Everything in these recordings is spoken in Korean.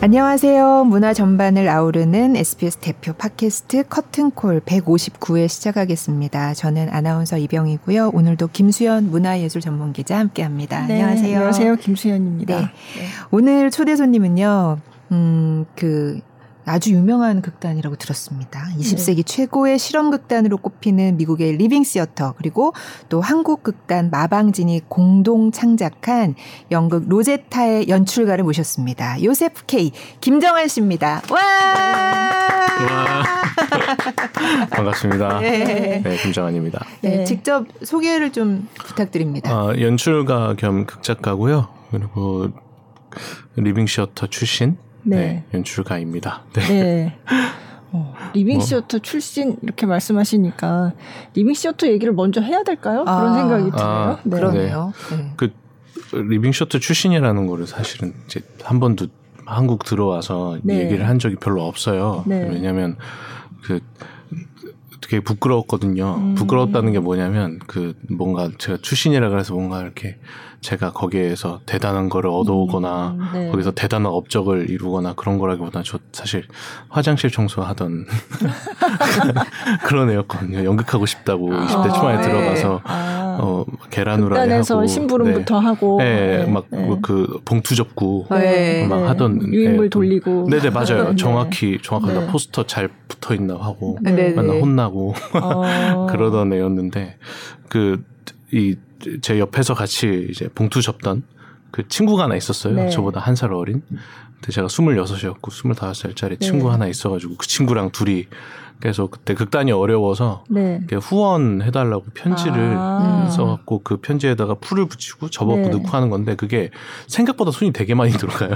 안녕하세요. 문화 전반을 아우르는 SBS 대표 팟캐스트 커튼콜 159회 시작하겠습니다. 저는 아나운서 이병이고요. 오늘도 김수연 문화예술 전문기자 함께합니다. 네, 안녕하세요. 안녕하세요. 김수연입니다. 네. 네. 오늘 초대 손님은요. 아주 유명한 극단이라고 들었습니다. 20세기 네. 최고의 실험극단으로 꼽히는 미국의 리빙 시어터 그리고 또 한국 극단 마방진이 공동 창작한 연극 로제타의 연출가를 모셨습니다. 요셉 K, 김정환 씨입니다. 와! 반갑습니다. 네, 네 김정환입니다. 네. 네, 직접 소개를 좀 부탁드립니다. 연출가 겸 극작가고요. 그리고 리빙 시어터 출신. 네. 네, 연출가입니다. 네. 네. 리빙 시어터 출신 이렇게 말씀하시니까 리빙 시어터 얘기를 먼저 해야 될까요? 그런 생각이 들어요. 네. 그러네요. 네. 그 리빙 시어터 출신이라는 거를 사실은 이제 한 번도 한국 들어와서 네. 얘기를 한 적이 별로 없어요. 네. 왜냐하면 그 되게 부끄러웠거든요. 부끄러웠다는 게 뭐냐면 그 뭔가 제가 출신이라 그래서 뭔가 이렇게 제가 거기에서 대단한 거를 얻어오거나 네. 거기서 대단한 업적을 이루거나 그런 거라기보다 저 사실 화장실 청소하던 그런 애였거든요. 연극하고 싶다고 20대 초반에 네. 들어가서 계란 후라이 하고 심부름부터 네. 하고 네. 네. 막 그 봉투 접고 네. 막 네. 하던 유인물 네. 돌리고 네네 맞아요. 네. 정확하다. 네. 포스터 잘 붙어있나 하고 네. 맨날 네. 혼나고 그러던 애였는데 그 이 제 옆에서 같이 이제 봉투 접던 그 친구가 하나 있었어요. 네. 저보다 한 살 어린. 근데 제가 26이었고 25살짜리 네. 친구 하나 있어가지고 그 친구랑 둘이 그래서 그때 극단이 어려워서 네. 후원해달라고 편지를 써갖고 그 편지에다가 풀을 붙이고 접어갖고 네. 넣고 하는 건데 그게 생각보다 손이 되게 많이 들어가요.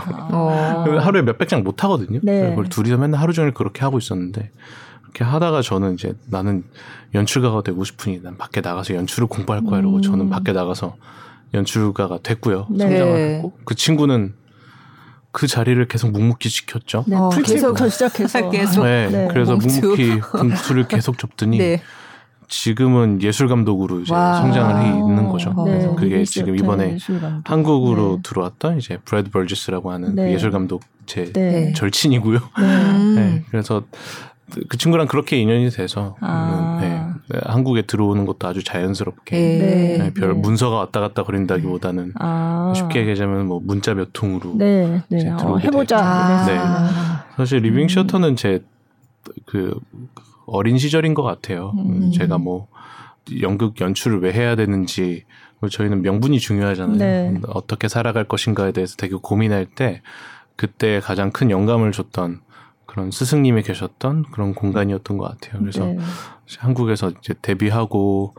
하루에 몇백 장 못 하거든요. 네. 그걸 둘이서 맨날 하루 종일 그렇게 하고 있었는데 이렇게 하다가 저는 이제 나는 연출가가 되고 싶으니 난 밖에 나가서 연출을 공부할 거야 이러고 저는 밖에 나가서 연출가가 됐고요. 네. 성장을 했고 그 친구는 그 자리를 계속 묵묵히 지켰죠. 네, 풀칠부터 시작해서 계속. 네, 네. 그래서 묵묵히 봉투를 계속 접더니 네. 지금은 예술감독으로 이제 성장을 해 있는 거죠. 네. 그래서 그게 지금 이번에 한국으로 네. 들어왔던 이제 브래드 버지스라고 하는 네. 그 예술감독 제 네. 절친이고요. 네. 네, 그래서 그 친구랑 그렇게 인연이 돼서 네, 한국에 들어오는 것도 아주 자연스럽게 네. 네, 별 네. 문서가 왔다 갔다 거린다기보다는 쉽게 얘기하자면 뭐 문자 몇 통으로 네. 네. 해보자. 네. 사실 리빙 시어터는 제 그 어린 시절인 것 같아요. 제가 뭐 연극 연출을 왜 해야 되는지 저희는 명분이 중요하잖아요. 네. 어떻게 살아갈 것인가에 대해서 되게 고민할 때 그때 가장 큰 영감을 줬던 그런 스승님이 계셨던 그런 공간이었던 것 같아요. 그래서 네. 한국에서 이제 데뷔하고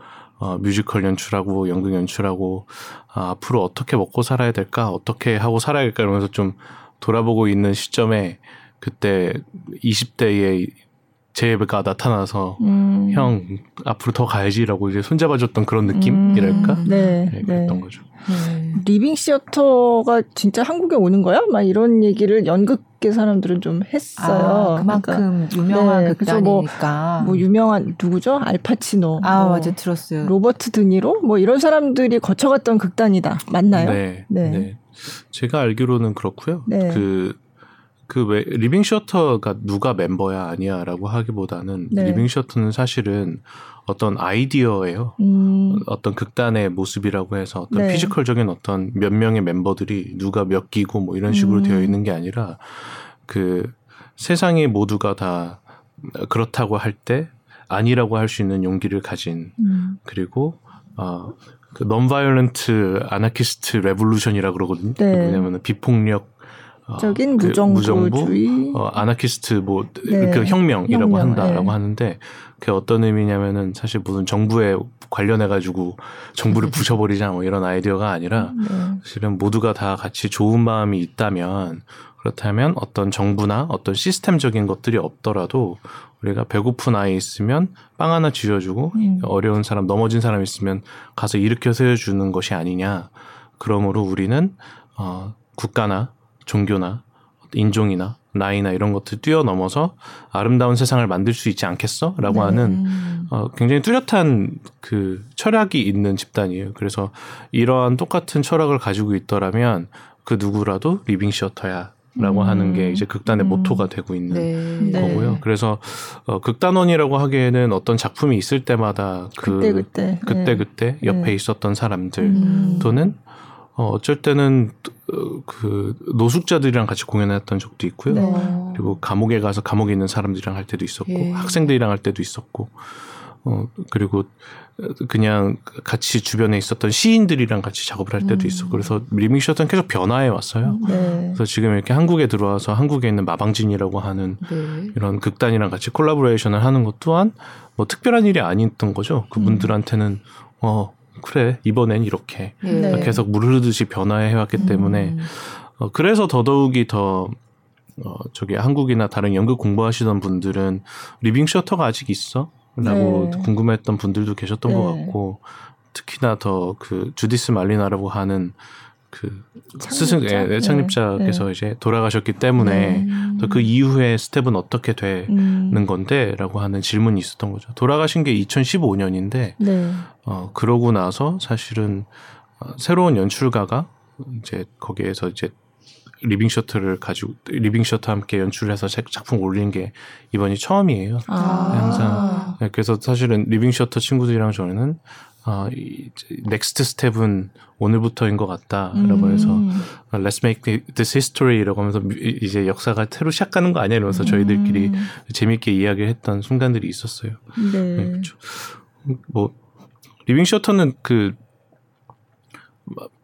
뮤지컬 연출하고 연극 연출하고 앞으로 어떻게 먹고 살아야 될까? 어떻게 하고 살아야 될까? 이러면서 좀 돌아보고 있는 시점에 그때 20대의 제가 나타나서 형 앞으로 더 가야지라고 이제 손잡아줬던 그런 느낌이랄까? 네, 네, 그랬던 네. 거죠. 리빙 시어터가 진짜 한국에 오는 거야? 막 이런 얘기를 연극계 사람들은 좀 했어요. 그만큼 그러니까, 유명한 네, 극단이니까. 뭐 유명한 누구죠? 알파치노. 맞아 들었어요. 로버트 드니로 뭐 이런 사람들이 거쳐갔던 극단이다. 맞나요? 네, 네. 네. 제가 알기로는 그렇고요. 네. 그 리빙 시어터가 누가 멤버야 아니야라고 하기보다는 네. 리빙 시어터는 사실은 어떤 아이디어예요. 어떤 극단의 모습이라고 해서 어떤 네. 피지컬적인 어떤 몇 명의 멤버들이 누가 몇 끼고 뭐 이런 식으로 되어 있는 게 아니라 그 세상의 모두가 다 그렇다고 할 때 아니라고 할 수 있는 용기를 가진 그리고 그 non-violent anarchist revolution이라 그러거든요. 네. 뭐냐면 비폭력 적인 무정부주의, 아나키스트 뭐 네. 그 혁명이라고 한다라고 네. 하는데 그게 어떤 의미냐면은 사실 무슨 정부에 관련해 가지고 정부를 부셔버리자 뭐 이런 아이디어가 아니라 사실은 모두가 다 같이 좋은 마음이 있다면 그렇다면 어떤 정부나 어떤 시스템적인 것들이 없더라도 우리가 배고픈 아이 있으면 빵 하나 쥐어주고 어려운 사람 넘어진 사람 있으면 가서 일으켜 세워주는 것이 아니냐. 그러므로 우리는 국가나 종교나 인종이나 나이나 이런 것들 뛰어넘어서 아름다운 세상을 만들 수 있지 않겠어? 라고 하는 굉장히 뚜렷한 그 철학이 있는 집단이에요. 그래서 이러한 똑같은 철학을 가지고 있더라면 그 누구라도 리빙 시어터야 라고 하는 게 이제 극단의 모토가 되고 있는 거고요. 네. 그래서 극단원이라고 하기에는 어떤 작품이 있을 때마다 그때 옆에 있었던 사람들 또는 어쩔 때는 그 노숙자들이랑 같이 공연했던 적도 있고요. 네. 그리고 감옥에 가서 감옥에 있는 사람들이랑 할 때도 있었고 예. 학생들이랑 할 때도 있었고 그리고 그냥 같이 주변에 있었던 시인들이랑 같이 작업을 할 때도 있었고 그래서 리밍 셔터는 계속 변화해 왔어요. 네. 그래서 지금 이렇게 한국에 들어와서 한국에 있는 마방진이라고 하는 네. 이런 극단이랑 같이 콜라보레이션을 하는 것 또한 뭐 특별한 일이 아니었던 거죠. 그분들한테는 그래 이번엔 이렇게 네. 계속 물 흐르듯이 변화해왔기 때문에 그래서 더더욱이 더 저기 한국이나 다른 연극 공부하시던 분들은 리빙 셔터가 아직 있어? 라고 네. 궁금했던 분들도 계셨던 네. 것 같고 특히나 더 그 주디스 말리나라고 하는 그 스승 창립자께서 네. 이제 돌아가셨기 때문에 또 그 이후에 스텝은 어떻게 되는 건데라고 하는 질문이 있었던 거죠. 돌아가신 게 2015년인데 네. 그러고 나서 사실은 새로운 연출가가 이제 거기에서 이제 리빙 셔터를 가지고 리빙 셔터 함께 연출해서 작품 올린 게 이번이 처음이에요. 아. 항상 그래서 사실은 리빙 셔터 친구들이랑 저는 넥스트 스텝은 오늘부터인 것 같다라고 해서 Let's make this history라고 하면서 이제 역사가 새로 시작하는 거 아니야 이러면서 저희들끼리 재미있게 이야기를 했던 순간들이 있었어요. 네. 네, 그렇죠. 뭐 리빙 셔터는 그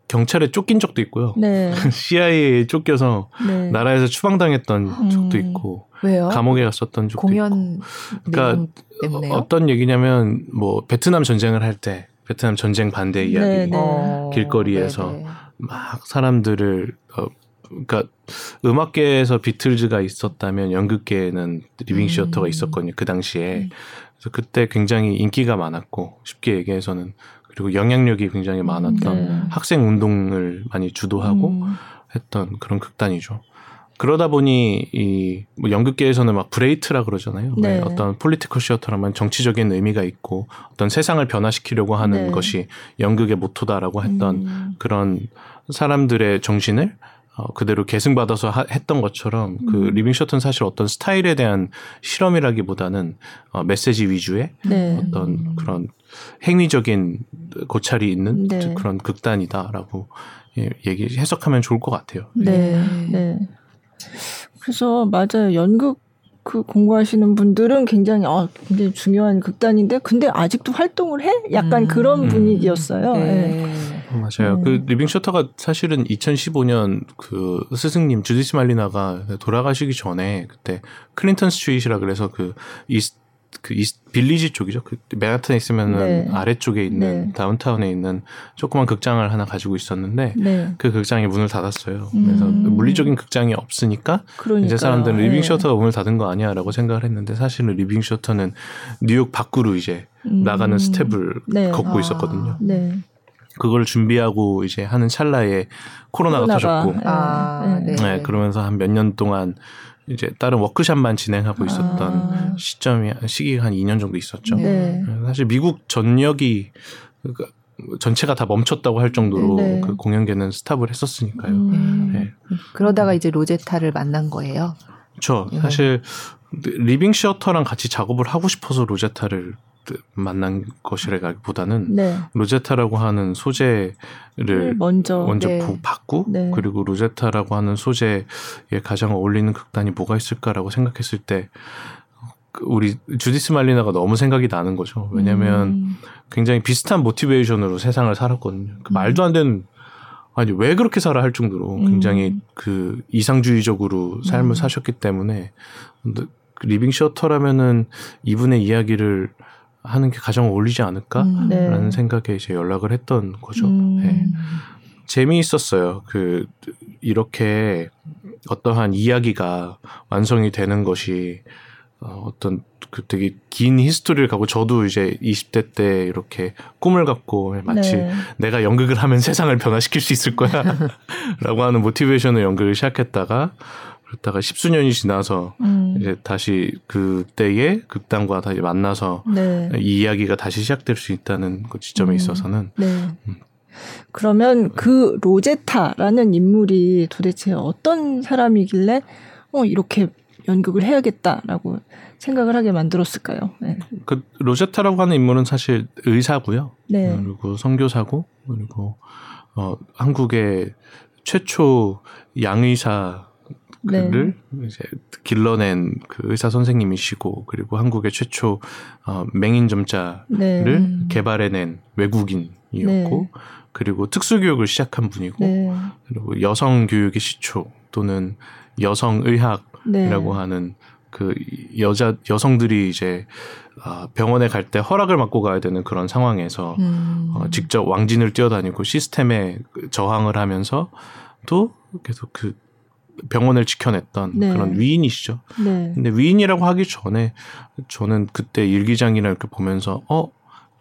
경찰에 쫓긴 적도 있고요. 네. CIA에 쫓겨서 네. 나라에서 추방당했던 적도 있고 왜요? 감옥에 갔었던 적도 있고. 그러니까 어떤 얘기냐면 뭐 베트남 전쟁을 할 때 베트남 전쟁 반대 이야기 길거리에서 네네. 막 사람들을 그러니까 음악계에서 비틀즈가 있었다면 연극계에는 리빙 시어터가 있었거든요. 그 당시에. 그래서 그때 굉장히 인기가 많았고 쉽게 얘기해서는 그리고 영향력이 굉장히 많았던 학생 운동을 많이 주도하고 했던 그런 극단이죠. 그러다 보니 이 뭐 연극계에서는 막 브레이트라 그러잖아요. 네. 어떤 폴리티컬 시어터라면 정치적인 의미가 있고 어떤 세상을 변화시키려고 하는 네. 것이 연극의 모토다라고 했던 그런 사람들의 정신을 그대로 계승받아서 했던 것처럼 그 리빙 셔터는 사실 어떤 스타일에 대한 실험이라기보다는 메시지 위주의 어떤 그런 행위적인 고찰이 있는 네. 그런 극단이다라고 얘기 해석하면 좋을 것 같아요. 네. 네. 그래서 맞아요. 연극 그 공부하시는 분들은 굉장히 굉장히 중요한 극단인데 근데 아직도 활동을 해? 약간 그런 분위기였어요. 네. 네. 맞아요. 그 리빙 셔터가 사실은 2015년 그 스승님 주디스 말리나가 돌아가시기 전에 그때 클린턴 스트리트라 그래서 빌리지 쪽이죠. 그 맨하튼에 있으면은 네. 아래쪽에 있는 다운타운에 있는 조그만 극장을 하나 가지고 있었는데 네. 그 극장이 문을 닫았어요. 그래서 물리적인 극장이 없으니까 그러니까요. 이제 사람들은 리빙 셔터가 문을 닫은 거 아니야라고 생각을 했는데 사실은 리빙 셔터는 뉴욕 밖으로 이제 나가는 스텝을 걷고 있었거든요. 네. 그걸 준비하고 이제 하는 찰나에 코로나가 터졌고, 네, 그러면서 한 몇 년 동안 이제 다른 워크숍만 진행하고 있었던 시기가 한 2년 정도 있었죠. 네. 사실 미국 전역이 전체가 다 멈췄다고 할 정도로 네. 그 공연계는 스탑을 했었으니까요. 네. 그러다가 이제 로제타를 만난 거예요. 그렇죠. 사실 리빙 시어터랑 같이 작업을 하고 싶어서 로제타를 만난 것이라기보다는 네. 로제타라고 하는 소재를 먼저 네. 봤고 네. 그리고 로제타라고 하는 소재에 가장 어울리는 극단이 뭐가 있을까라고 생각했을 때 우리 주디스 말리나가 너무 생각이 나는 거죠. 왜냐하면 굉장히 비슷한 모티베이션으로 세상을 살았거든요. 그 말도 안 되는 아니 왜 그렇게 살아 할 정도로 굉장히 그 이상주의적으로 삶을 사셨기 때문에 리빙 셔터라면은 이분의 이야기를 하는 게 가장 어울리지 않을까라는 네. 생각에 이제 연락을 했던 거죠. 네. 재미있었어요. 그 이렇게 어떠한 이야기가 완성이 되는 것이 어떤 그 되게 긴 히스토리를 갖고 저도 이제 20대 때 이렇게 꿈을 갖고 마치 네. 내가 연극을 하면 세상을 변화시킬 수 있을 거야라고 하는 모티베이션으로 연극을 시작했다가. 그러다가 10수년이 지나서 이제 다시 그때의 극단과 다시 만나서 네. 이 이야기가 다시 시작될 수 있다는 그 지점에 있어서는 그러면 그 로제타라는 인물이 도대체 어떤 사람이길래 이렇게 연극을 해야겠다라고 생각을 하게 만들었을까요? 네. 그 로제타라고 하는 인물은 사실 의사고요. 네. 그리고 선교사고 그리고 한국의 최초 양의사 를 네. 이제 길러낸 그 의사 선생님이시고 그리고 한국의 최초 맹인점자를 네. 개발해낸 외국인이었고 네. 그리고 특수교육을 시작한 분이고 네. 그리고 여성 교육의 시초 또는 여성 의학이라고 네. 하는 그 여성들이 이제 병원에 갈 때 허락을 받고 가야 되는 그런 상황에서 직접 왕진을 뛰어다니고 시스템에 저항을 하면서 또 계속 그 병원을 지켜냈던 네. 그런 위인이시죠. 네. 근데 위인이라고 하기 전에 저는 그때 일기장이나 이렇게 보면서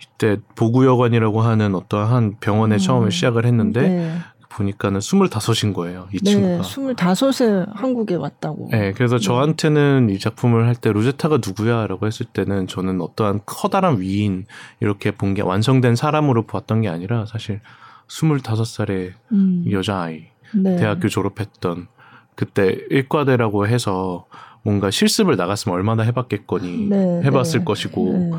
이때 보구여관이라고 하는 어떠한 병원에 처음에 시작을 했는데 네. 보니까는 25인 거예요. 이 네, 친구가. 25에 한국에 왔다고. 네, 그래서 네. 저한테는 이 작품을 할 때 로제타가 누구야? 라고 했을 때는 저는 어떠한 커다란 위인 이렇게 본 게 완성된 사람으로 봤던 게 아니라 사실 25살의 여자아이 네. 대학교 졸업했던 그때 일과대라고 해서 뭔가 실습을 나갔으면 얼마나 해봤겠거니 네, 해봤을 네, 것이고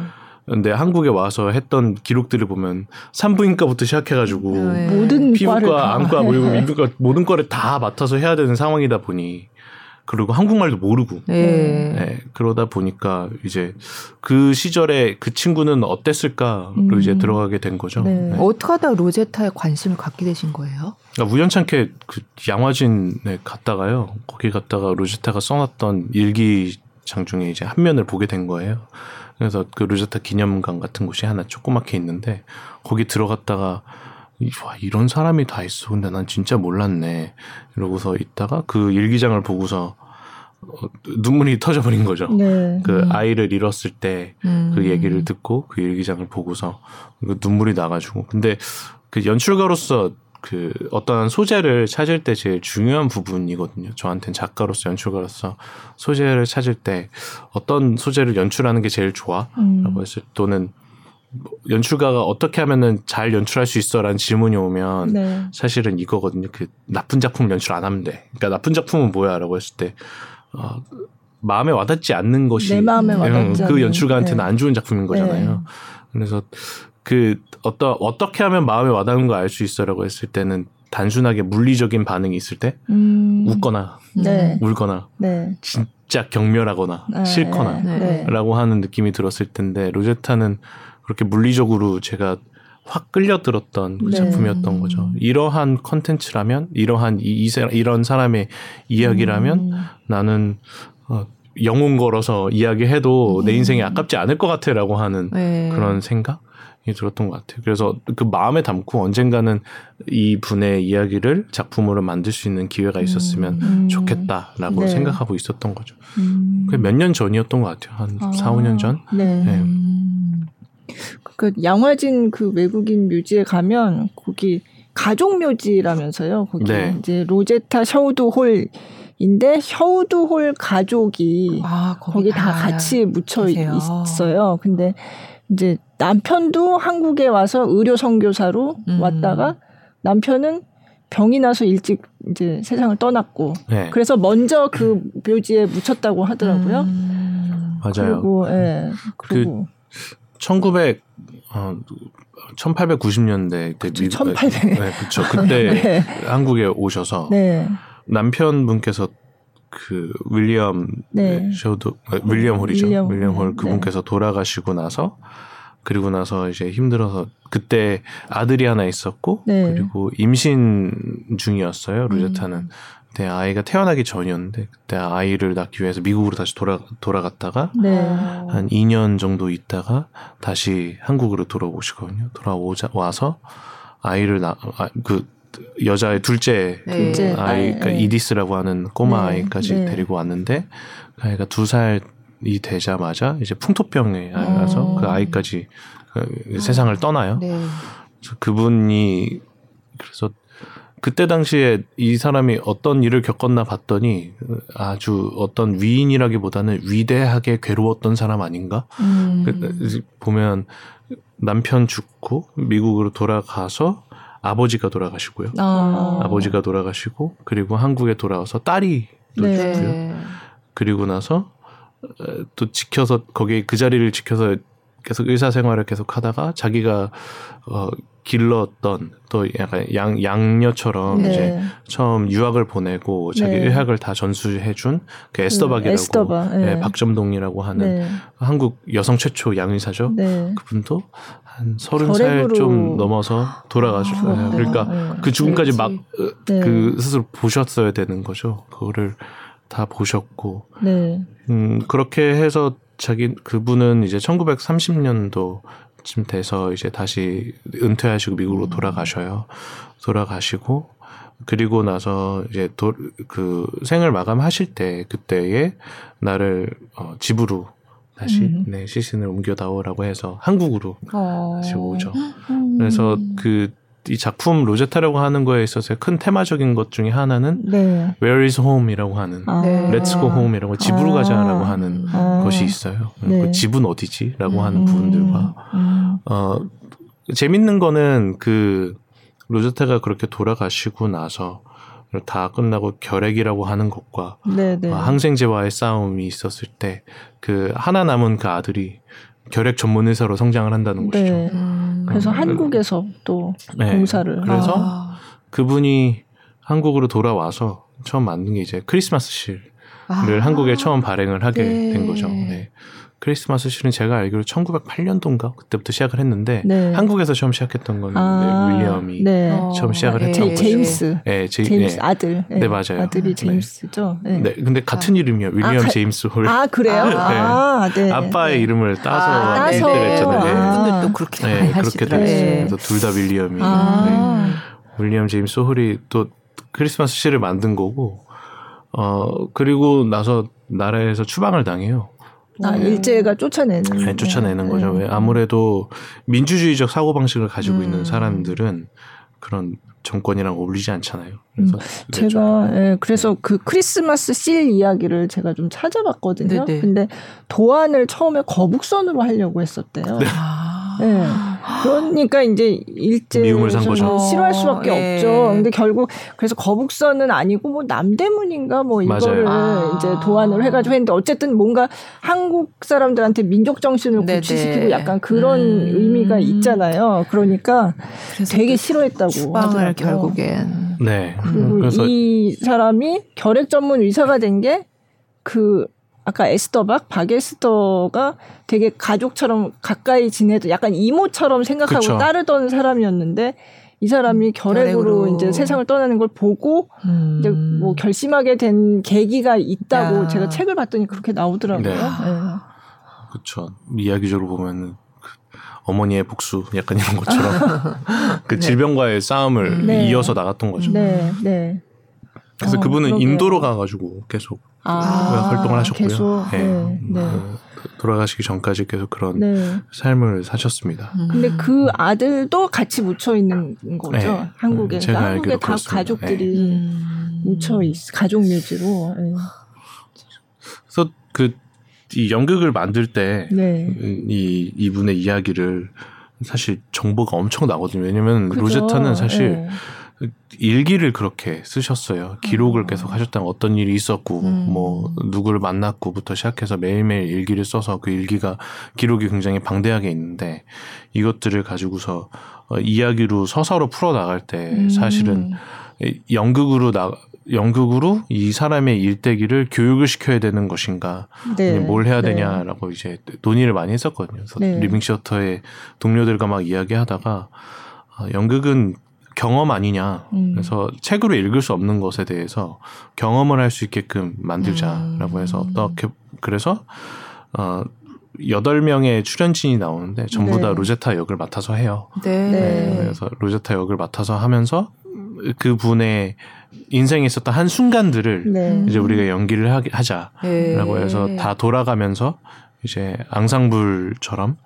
근데 한국에 와서 했던 기록들을 보면 산부인과부터 시작해가지고 네. 모든 피부과, 안과, 뭐 네. 모든 과를 다 맡아서 해야 되는 상황이다 보니 그리고 한국말도 모르고 네. 네, 그러다 보니까 이제 그 시절에 그 친구는 어땠을까로 이제 들어가게 된 거죠. 네. 네. 어떻게 하다 로제타에 관심을 갖게 되신 거예요? 그러니까 우연찮게 그 양화진에 갔다가요. 거기 갔다가 로제타가 써놨던 일기장 중에 이제 한 면을 보게 된 거예요. 그래서 그 로제타 기념관 같은 곳이 하나 조그맣게 있는데 거기 들어갔다가 와, 이런 사람이 다 있어. 근데 난 진짜 몰랐네. 이러고서 있다가 그 일기장을 보고서 눈물이 터져버린 거죠. 네. 그 아이를 잃었을 때 그 얘기를 듣고 그 일기장을 보고서 눈물이 나가지고. 근데 그 연출가로서 그 어떤 소재를 찾을 때 제일 중요한 부분이거든요. 저한테는 작가로서 연출가로서 소재를 찾을 때 어떤 소재를 연출하는 게 제일 좋아? 라고 했을 때 또는 연출가가 어떻게 하면은 잘 연출할 수 있어라는 질문이 오면 네. 사실은 이거거든요. 그 나쁜 작품 연출 안 하면 돼. 그러니까 나쁜 작품은 뭐야라고 했을 때 마음에 와닿지 않는 것이 내 마음에 와닿지 않는 그 연출가한테는 네. 안 좋은 작품인 거잖아요. 네. 그래서 그 어떻게 하면 마음에 와닿는 걸 알 수 있어라고 했을 때는 단순하게 물리적인 반응이 있을 때 웃거나 네. 울거나 네. 진짜 경멸하거나 네. 싫거나 네. 라고 하는 느낌이 들었을 텐데 로제타는 그렇게 물리적으로 제가 확 끌려들었던 그 네. 작품이었던 거죠. 이러한 컨텐츠라면 이런 사람의 이야기라면 나는 영혼 걸어서 이야기해도 내 인생이 아깝지 않을 것 같아라고 하는 네. 그런 생각이 들었던 것 같아요. 그래서 그 마음에 담고 언젠가는 이 분의 이야기를 작품으로 만들 수 있는 기회가 있었으면 좋겠다라고 네. 생각하고 있었던 거죠. 그게 몇 년 전이었던 것 같아요. 한 4, 5년 전. 네. 네. 그 양화진 그 외국인 묘지에 가면 거기 가족 묘지라면서요. 거기 네. 이제 로제타 셔우드 홀인데 셔우드 홀 가족이 거기 다 같이 묻혀 있어요. 근데 이제 남편도 한국에 와서 의료 선교사로 왔다가 남편은 병이 나서 일찍 이제 세상을 떠났고 네. 그래서 먼저 그 묘지에 묻혔다고 하더라고요. 맞아요. 그리고 예. 그리고 1890년대 그때 미국 네, 그렇죠. 그때 네. 한국에 오셔서 네. 남편분께서 그 윌리엄 홀 그분께서 네. 돌아가시고 나서 그리고 나서 이제 힘들어서 그때 아들이 하나 있었고 네. 그리고 임신 중이었어요. 로제타는 그때 아이가 태어나기 전이었는데 그때 아이를 낳기 위해서 미국으로 다시 돌아갔다가 네. 한 2년 정도 있다가 다시 한국으로 돌아오시거든요. 와서 아이를 그 여자의 둘째 아이 그러니까 네. 이디스라고 하는 꼬마 네. 아이까지 네. 데리고 왔는데 그 아이가 2살이 되자마자 이제 풍토병에 앓아서 그 아이까지 세상을 떠나요. 네. 그래서 그분이 그래서 그때 당시에 이 사람이 어떤 일을 겪었나 봤더니 아주 어떤 위인이라기보다는 위대하게 괴로웠던 사람 아닌가? 보면 남편 죽고 미국으로 돌아가서 아버지가 돌아가시고요. 아버지가 돌아가시고 그리고 한국에 돌아와서 딸이 또 죽고요. 그리고 나서 또 지켜서 거기 그 자리를 지켜서 계속 의사 생활을 계속 하다가 자기가 길렀던 또 약간 양녀처럼 이제 처음 유학을 보내고 자기 의학을 다 전수해준 그 에스터박이라고 박점동이라고 하는 한국 여성 최초 양의사죠. 그분도 한 30살 좀 넘어서 돌아가셨어요. 그러니까 그 죽음까지 막 그 스스로 보셨어야 되는 거죠. 그거를 다 보셨고 그렇게 해서 그분은 이제 1930년도쯤 돼서 이제 다시 은퇴하시고 미국으로 돌아가셔요. 돌아가시고, 그리고 나서 이제 그 생을 마감하실 때, 그때에 나를 집으로 다시 내 시신을 옮겨다오라고 해서 한국으로 다시 오죠. 그래서 이 작품 로제타라고 하는 거에 있어서 큰 테마적인 것 중에 하나는 Where is home이라고 하는 Let's go home이라고 집으로 가자라고 하는 것이 있어요. 그 집은 어디지? 라고 하는 부분들과 재밌는 거는 그 로제타가 그렇게 돌아가시고 나서 다 끝나고 결핵이라고 하는 것과 항생제와의 싸움이 있었을 때 그 하나 남은 그 아들이 결핵 전문 의사로 성장을 한다는 것이죠. 그래서 한국에서 또 봉사를. 그래서 그분이 한국으로 돌아와서 처음 만든 게 이제 크리스마스실을 한국에 처음 발행을 하게 된 거죠. 크리스마스실은 제가 알기로 1908년도인가 그때부터 시작을 했는데 한국에서 처음 시작했던 건 윌리엄이 처음 시작을 했던 거죠. 제임스. 제임스 아들. 네, 맞아요. 아들이 제임스죠. 근데 같은 이름이요. 윌리엄 제임스 홀. 그래요? 아빠의 이름을 따서 일대를 했잖아요. 그분들 또 그렇게 그렇게 됐어요. 그래서 둘 다 윌리엄이. 윌리엄 제임스 홀이 또 크리스마스실을 만든 거고 그리고 나서 나라에서 추방을 당해요. 일제가 쫓아내는. 쫓아내는 거죠. 왜 아무래도 민주주의적 사고방식을 가지고 있는 사람들은 그런 정권이랑 어울리지 않잖아요. 그래서 제가 그래서 그 크리스마스 실 이야기를 제가 좀 찾아봤거든요. 근데 도안을 처음에 거북선으로 하려고 했었대요. 그러니까 이제 일제 미움을 산 거죠. 싫어할 수밖에 없죠. 근데 결국 그래서 거북선은 아니고 뭐 남대문인가 뭐 이거를 이제 도안을 해가지고 했는데 어쨌든 뭔가 한국 사람들한테 민족 정신을 고취시키고 약간 그런 의미가 있잖아요. 그러니까 되게 싫어했다고. 추방을 결국엔. 그리고 이 사람이 결핵 전문 의사가 된 게 그. 아까 에스터박, 박에스터가 되게 가족처럼 가까이 지내도 약간 이모처럼 생각하고 따르던 사람이었는데 이 사람이 결핵으로 이제 세상을 떠나는 걸 보고 이제 뭐 결심하게 된 계기가 있다고 제가 책을 봤더니 그렇게 나오더라고요. 그렇죠. 이야기적으로 보면은 어머니의 복수 약간 이런 것처럼 그 질병과의 싸움을 이어서 나갔던 거죠. 그래서 그분은 그러게요. 인도로 가가지고 계속 활동을 하셨고요. 계속, 돌아가시기 전까지 계속 그런 삶을 사셨습니다. 근데 그 아들도 같이 묻혀 있는 거죠. 한국에. 제가 그러니까 한국에 다 그렇습니다. 가족들이 묻혀 있어. 가족 묘지로. 그래서 이 연극을 만들 때 이분의 이야기를 사실 정보가 엄청 나거든요. 왜냐면 로제타는 사실 일기를 그렇게 쓰셨어요. 기록을 계속 하셨다면 어떤 일이 있었고 뭐 누구를 만났고부터 시작해서 매일매일 일기를 써서 그 일기가 기록이 굉장히 방대하게 있는데 이것들을 가지고서 이야기로 서사로 풀어나갈 때 사실은 연극으로 이 사람의 일대기를 교육을 시켜야 되는 것인가 뭘 해야 되냐라고 이제 논의를 많이 했었거든요. 그래서 리빙 시어터의 동료들과 막 이야기하다가 연극은 경험 아니냐. 그래서 책으로 읽을 수 없는 것에 대해서 경험을 할 수 있게끔 만들자라고 해서 그래서 8명의 출연진이 나오는데 전부 다 로제타 역을 맡아서 해요. 그래서 로제타 역을 맡아서 하면서 그분의 인생에 있었던 한 순간들을 이제 우리가 연기를 하자라고 해서 다 돌아가면서 이제 앙상블처럼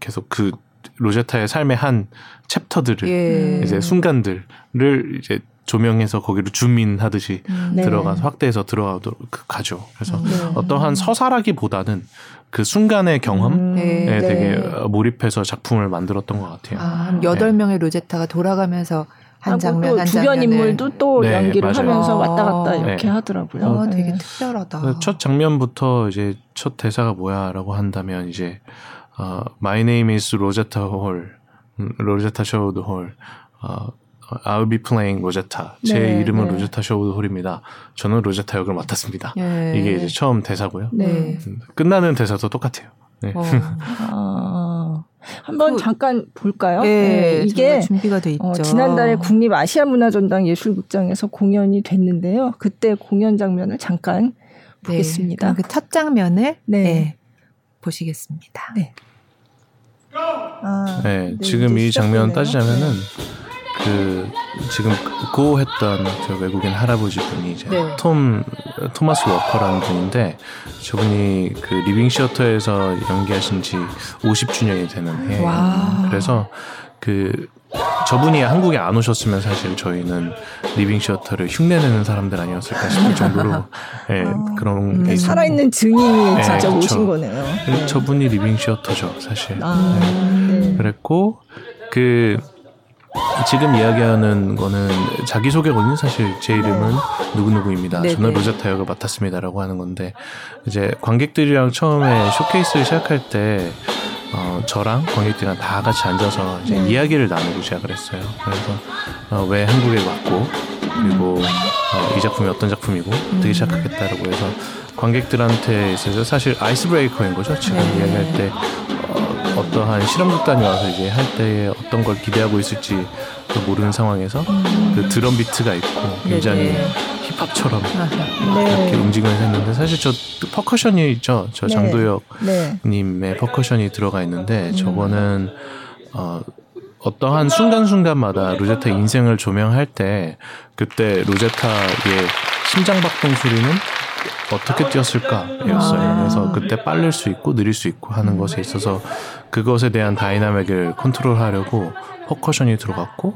계속 그 로제타의 삶의 한 챕터들을 이제 순간들을 이제 조명해서 거기를 줌인하듯이 들어가서 확대해서 들어가도록 가죠. 그래서 어떠한 서사라기보다는 그 순간의 경험에 되게 몰입해서 작품을 만들었던 것 같아요. 아, 8명의 로제타가 돌아가면서 한 장면 한 장면을. 주변 인물도 또 연기를 하면서 왔다 갔다 이렇게 하더라고요. 아, 되게 특별하다. 첫 장면부터 이제 첫 대사가 뭐야 라고 한다면 이제 My name is Rosetta Hall. Rosetta Sherwood Hall. I'll be playing Rosetta. 제 이름은 로제타 셔워드 홀입니다. 저는 로제타 역을 맡았습니다. 이게 이제 처음 대사고요. 끝나는 대사도 똑같아요. 한번 잠깐 볼까요? 이게 준비가 돼 있죠. 지난달에 국립아시아문화전당 예술극장에서 공연이 됐는데요. 그때 공연 장면을 잠깐 보겠습니다. 그 첫 장면을 보시겠습니다. 지금 이 장면 따지자면은 그 지금 고 했던 저 외국인 할아버지분이 이제 토마스 워커라는 분인데 저분이 그 리빙 시어터에서 연기하신 지 50주년이 되는 해예요. 그래서 그 저분이 한국에 안 오셨으면 사실 저희는 리빙 시어터를 흉내내는 사람들 아니었을까 싶을 정도로 그런 살아있는 증인이 진짜 오신 거네요. 저분이 리빙 시어터죠 사실. 그랬고 그 지금 이야기하는 거는 자기소개거든요. 사실 제 이름은 누구누구입니다. 저는 로제타 역을 맡았습니다라고 하는 건데 이제 관객들이랑 처음에 쇼케이스를 시작할 때 저랑 관객들이랑 다 같이 앉아서 이제 이야기를 나누고 시작을 했어요. 그래서 왜 한국에 왔고 그리고 이 작품이 어떤 작품이고 어떻게 시작하겠다라고 해서 관객들한테 있어서 사실 아이스브레이커인 거죠. 지금 이야기할 때 어떠한 실험극단이 와서 이제 할 때에 어떤 걸 기대하고 있을지 모르는 상황에서 그 드럼 비트가 있고 굉장히 힙합처럼 이렇게 움직임을 했는데 사실 저 퍼커션이 있죠. 저 장도혁님의 퍼커션이 들어가 있는데 저거는 어떠한 순간순간마다 로제타 인생을 조명할 때 그때 로제타의 심장박동 소리는 어떻게 뛰었을까였어요. 그래서 그때 빠를 수 있고 느릴 수 있고 하는 것에 있어서 그것에 대한 다이나믹을 컨트롤하려고 퍼커션이 들어갔고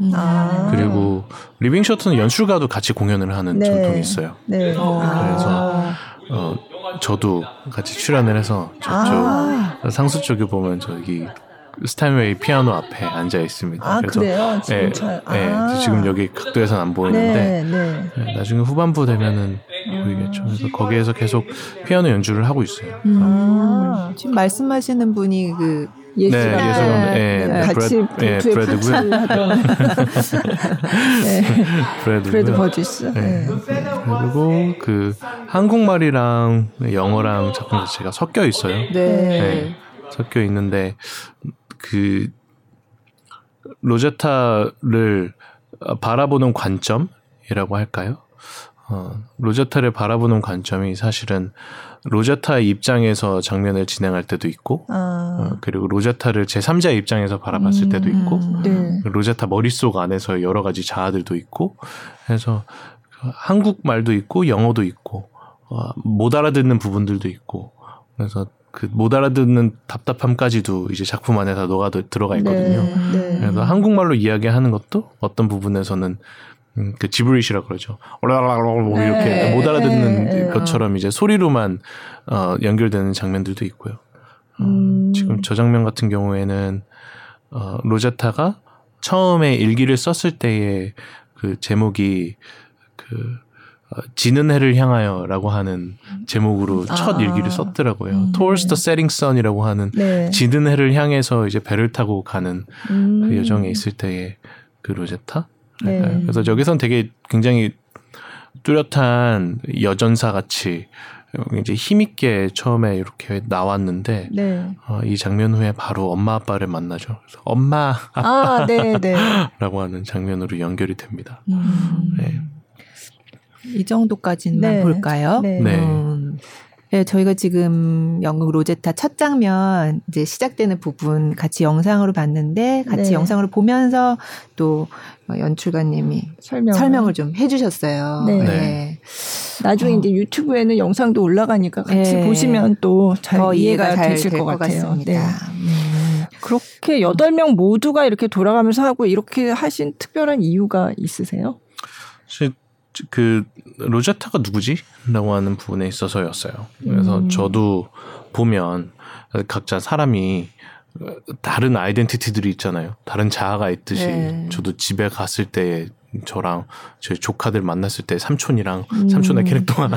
그리고 리빙 셔터는 연출가도 같이 공연을 하는 전통이 있어요. 그래서 저도 같이 출연을 해서 저쪽 상수 쪽에 보면 저기 스타인웨이 피아노 앞에 앉아 있습니다. 그래서 그래요? 지금 지금 여기 각도에서는 안 보이는데 나중에 후반부 되면은 보이겠죠. 그래서 거기에서 계속 피아노 연주를 하고 있어요. 지금 말씀하시는 분이 그 예술가 같이 브래드 버지스. 그리고 그 한국말이랑 영어랑 작품 자체가 섞여 있어요. 섞여 있는데 그 로제타를 바라보는 관점이라고 할까요? 로제타를 바라보는 관점이 사실은 로제타의 입장에서 장면을 진행할 때도 있고 그리고 로제타를 제3자의 입장에서 바라봤을 때도 있고 로제타 머릿속 안에서 여러 가지 자아들도 있고 해서 한국말도 있고 영어도 있고 못 알아듣는 부분들도 있고 그래서 그 못 알아듣는 답답함까지도 이제 작품 안에 다 녹아 들어가 있거든요. 그래서 한국말로 이야기하는 것도 어떤 부분에서는 그 지브리시라 그러죠. 이렇게 못 알아듣는 것처럼 이제 소리로만 연결되는 장면들도 있고요. 지금 저 장면 같은 경우에는 로제타가 처음에 일기를 썼을 때의 그 제목이 그 지는 해를 향하여라고 하는 제목으로 첫 일기를 썼더라고요. Towards the setting sun이라고 하는 지는 해를 향해서 이제 배를 타고 가는 그 여정에 있을 때의 그 로제타. 그래서 여기선 되게 굉장히 뚜렷한 여전사 같이 이제 힘있게 처음에 이렇게 나왔는데 이 장면 후에 바로 엄마 아빠를 만나죠. 그래서 엄마 아빠라고 하는 장면으로 연결이 됩니다. 이 정도까지만 볼까요? 네, 저희가 지금 연극 로제타 첫 장면 이제 시작되는 부분 같이 영상으로 봤는데 같이 영상으로 보면서 또 연출가님이 설명을 좀 해주셨어요. 나중에 이제 유튜브에는 영상도 올라가니까 같이 보시면 또 더 이해가 되실 것 같아요. 그렇게 8명 모두가 이렇게 돌아가면서 하고 이렇게 하신 특별한 이유가 있으세요? 사실 그 로제타가 누구지라고 하는 부분에 있어서였어요. 그래서 저도 보면 각자 사람이 다른 아이덴티티들이 있잖아요. 다른 자아가 있듯이 네. 저도 집에 갔을 때 저랑 저희 조카들 만났을 때 삼촌이랑 삼촌의 캐릭터와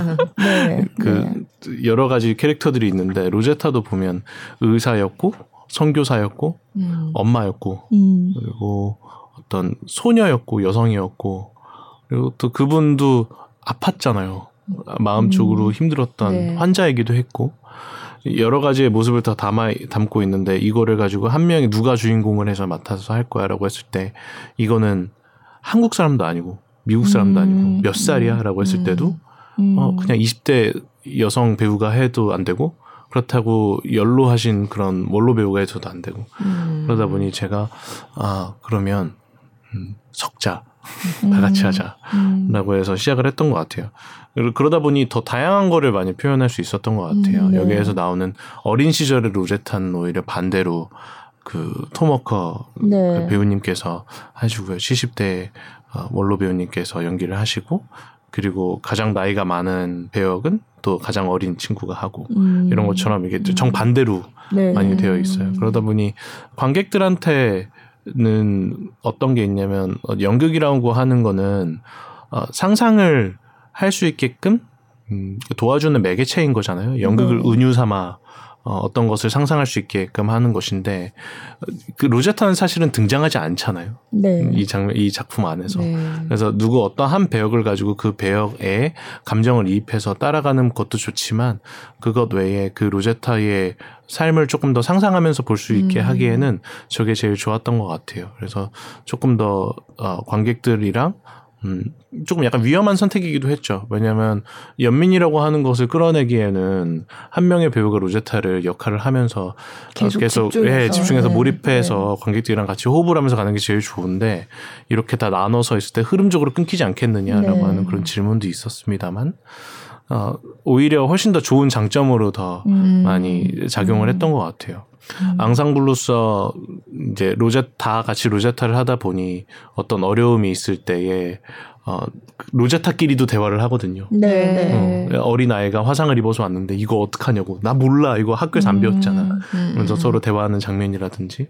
네. 그 네. 여러 가지 캐릭터들이 있는데 로제타도 보면 의사였고 선교사였고 엄마였고 그리고 어떤 소녀였고 여성이었고 그리고 또 그분도 아팠잖아요. 마음적으로 힘들었던 네. 환자이기도 했고 여러 가지의 모습을 다 담고 있는데 이거를 가지고 한 명이 누가 주인공을 해서 맡아서 할 거야라고 했을 때 이거는 한국 사람도 아니고 미국 사람도 아니고 몇 살이야? 라고 했을 때도 그냥 20대 여성 배우가 해도 안 되고 그렇다고 연로하신 그런 원로 배우가 해서도 안 되고 그러다 보니 제가 그러면 석자 다 같이 하자 라고 해서 시작을 했던 것 같아요. 그러다 보니 더 다양한 거를 많이 표현할 수 있었던 것 같아요. 네. 여기에서 나오는 어린 시절의 로제타는 오히려 반대로 그 톰워커 네. 그 배우님께서 하시고요. 70대 원로 배우님께서 연기를 하시고 그리고 가장 나이가 많은 배역은 또 가장 어린 친구가 하고 이런 것처럼 이게 정반대로 네. 많이 되어 있어요. 그러다 보니 관객들한테는 어떤 게 있냐면 연극이라고 하는 거는 상상을 할 수 있게끔 도와주는 매개체인 거잖아요. 연극을 은유 삼아 어떤 것을 상상할 수 있게끔 하는 것인데 그 로제타는 사실은 등장하지 않잖아요. 네. 이 작품 안에서. 네. 그래서 누구 어떤 한 배역을 가지고 그 배역에 감정을 이입해서 따라가는 것도 좋지만 그것 외에 그 로제타의 삶을 조금 더 상상하면서 볼 수 있게 하기에는 저게 제일 좋았던 것 같아요. 그래서 조금 더 관객들이랑 조금 약간 위험한 선택이기도 했죠. 왜냐하면 연민이라고 하는 것을 끌어내기에는 한 명의 배우가 로제타를 역할을 하면서 계속 집중해서 네. 몰입해서 네. 관객들이랑 같이 호흡을 하면서 가는 게 제일 좋은데 이렇게 다 나눠서 있을 때 흐름적으로 끊기지 않겠느냐라고 네. 하는 그런 질문도 있었습니다만 오히려 훨씬 더 좋은 장점으로 더 많이 작용을 했던 것 같아요. 앙상블로서 이제 다 같이 로제타를 하다 보니 어떤 어려움이 있을 때에 로제타끼리도 대화를 하거든요. 네. 어린아이가 화상을 입어서 왔는데 이거 어떡하냐고. 나 몰라. 이거 학교에서 안 배웠잖아. 그래서 서로 대화하는 장면이라든지.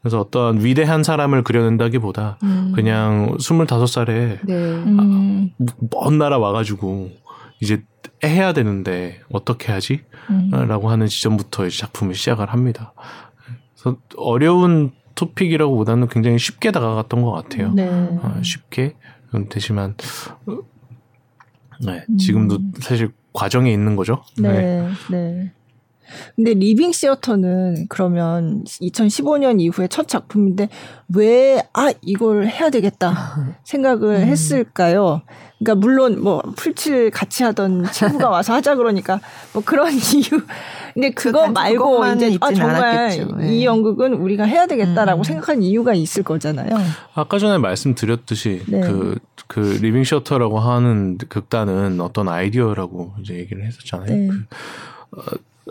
그래서 어떤 위대한 사람을 그려낸다기보다 그냥 25살에 네. 먼 나라 와가지고 이제 해야 되는데 어떻게 하지? 라고 하는 지점부터 이제 작품을 시작을 합니다. 그래서 어려운 토픽이라고보다는 굉장히 쉽게 다가갔던 것 같아요. 네. 쉽게 되지만 네, 지금도 사실 과정에 있는 거죠. 네. 네. 네. 근데 리빙 시어터는 그러면 2015년 이후에 첫 작품인데 왜 이걸 해야 되겠다 생각을 했을까요? 그러니까 물론 뭐 풀칠 같이 하던 친구가 와서 하자 그러니까 뭐 그런 이유. 근데 그거 말고 이제 정말 않았겠죠. 이 연극은 우리가 해야 되겠다라고 생각한 이유가 있을 거잖아요. 아까 전에 말씀드렸듯이 네. 그 리빙 시어터라고 하는 극단은 어떤 아이디어라고 이제 얘기를 했었잖아요. 네.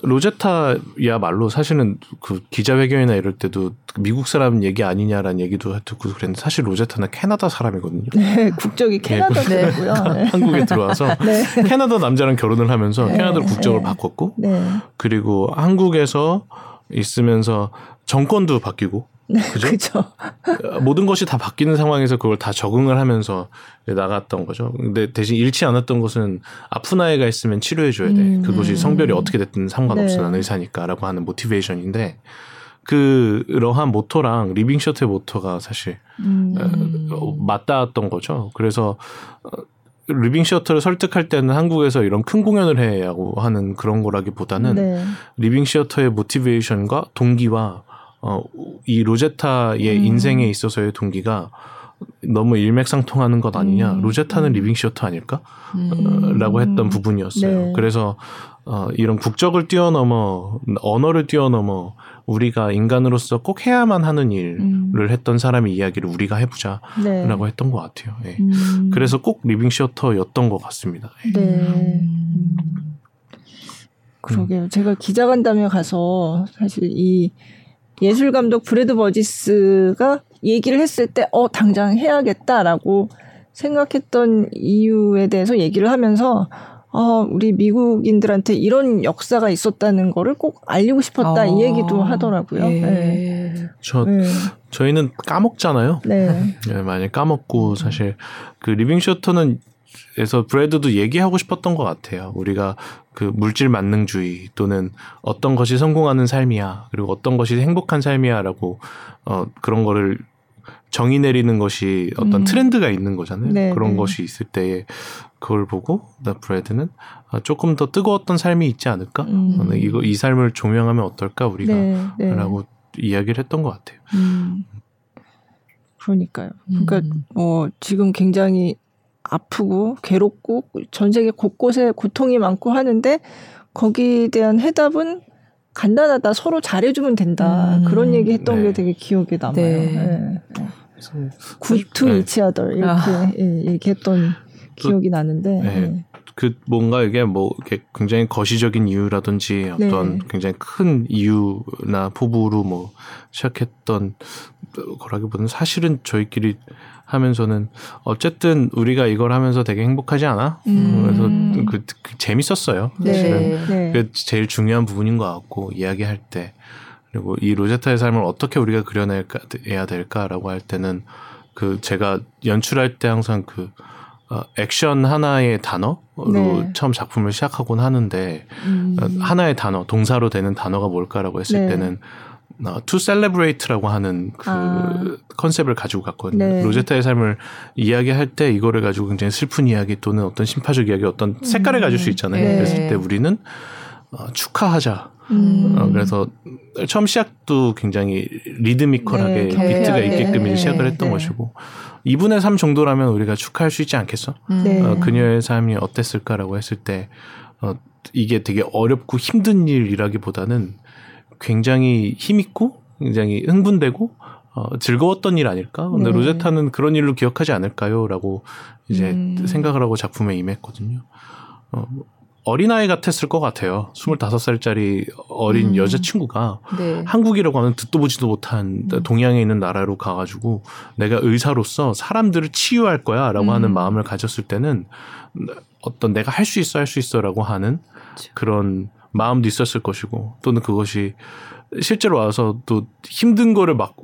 로제타야말로 사실은 그 기자회견이나 이럴 때도 미국 사람 얘기 아니냐라는 얘기도 듣고 그랬는데 사실 로제타는 캐나다 사람이거든요. 네, 국적이 캐나다고요. 네. 한국에 들어와서 네. 캐나다 남자랑 결혼을 하면서 네. 캐나다 국적을 네. 바꿨고 네. 그리고 한국에서 있으면서 정권도 바뀌고 그죠? 모든 것이 다 바뀌는 상황에서 그걸 다 적응을 하면서 나갔던 거죠. 근데 대신 잃지 않았던 것은 아픈 아이가 있으면 치료해줘야 돼. 그것이 성별이 어떻게 됐든 상관없어. 네. 난 의사니까라고 하는 모티베이션인데 그러한 모토랑 리빙 시어터의 모토가 사실 맞닿았던 거죠. 그래서 리빙 시어터를 설득할 때는 한국에서 이런 큰 공연을 해야 하고 하는 그런 거라기보다는 네. 리빙 시어터의 모티베이션과 동기와 이 로제타의 인생에 있어서의 동기가 너무 일맥상통하는 것 아니냐. 로제타는 리빙 시어터 아닐까? 라고 했던 부분이었어요. 네. 그래서 이런 국적을 뛰어넘어 언어를 뛰어넘어 우리가 인간으로서 꼭 해야만 하는 일을 했던 사람의 이야기를 우리가 해보자 네. 라고 했던 것 같아요. 예. 그래서 꼭 리빙 시어터였던 것 같습니다. 예. 네. 그러게요. 제가 기자간담회 가서 사실 이 예술감독 브래드 버지스가 얘기를 했을 때 당장 해야겠다라고 생각했던 이유에 대해서 얘기를 하면서 우리 미국인들한테 이런 역사가 있었다는 거를 꼭 알리고 싶었다 이 얘기도 하더라고요. 예. 네. 저희는 까먹잖아요. 네. 네, 많이 까먹고 사실 그 리빙 셔터는 그래서 브래드도 얘기하고 싶었던 것 같아요. 우리가 그 물질 만능주의 또는 어떤 것이 성공하는 삶이야, 그리고 어떤 것이 행복한 삶이야라고 그런 거를 정의 내리는 것이 어떤 트렌드가 있는 거잖아요. 네, 그런 것이 있을 때에 그걸 보고 브래드는 조금 더 뜨거웠던 삶이 있지 않을까? 이 삶을 조명하면 어떨까 우리가? 네. 라고 이야기를 했던 것 같아요. 그러니까요. 그러니까 지금 굉장히 아프고 괴롭고 전 세계 곳곳에 고통이 많고 하는데 거기에 대한 해답은 간단하다. 서로 잘해주면 된다. 그런 얘기 했던 게 되게 기억에 남아요. 네. 네. Good to each other 이렇게 얘기했던 기억이 나는데 그 뭔가 이게 이렇게 굉장히 거시적인 이유라든지 어떤 굉장히 큰 이유나 포부로 시작했던 거라기보다는 사실은 저희끼리 하면서는 어쨌든 우리가 이걸 하면서 되게 행복하지 않아? 그래서 그 재밌었어요. 사실은 그게 제일 중요한 부분인 것 같고 이야기할 때 그리고 이 로제타의 삶을 어떻게 우리가 그려내야 될까라고 할 때는 그 제가 연출할 때 항상 그 액션 하나의 단어로 처음 작품을 시작하곤 하는데 하나의 단어, 동사로 되는 단어가 뭘까라고 했을 때는 to celebrate라고 하는 그 컨셉을 가지고 갔거든요. 로제타의 삶을 이야기할 때 이거를 가지고 굉장히 슬픈 이야기 또는 어떤 심파적 이야기 어떤 색깔을 가질 수 있잖아요. 그랬을 때 우리는 축하하자. 그래서 처음 시작도 굉장히 리드미컬하게 비트가 있게끔 시작을 했던 것이고 2분의 3 정도라면 우리가 축하할 수 있지 않겠어? 그녀의 삶이 어땠을까라고 했을 때 이게 되게 어렵고 힘든 일이라기보다는 굉장히 힘있고 굉장히 흥분되고 즐거웠던 일 아닐까? 근데 로제타는 그런 일로 기억하지 않을까요? 라고 이제 생각을 하고 작품에 임했거든요. 어린아이 같았을 것 같아요. 25살짜리 어린 여자친구가 한국이라고 하는 듣도 보지도 못한 동양에 있는 나라로 가가지고 내가 의사로서 사람들을 치유할 거야 라고 하는 마음을 가졌을 때는 어떤 내가 할 수 있어 라고 하는 그런 마음도 있었을 것이고 또는 그것이 실제로 와서 또 힘든 거를 막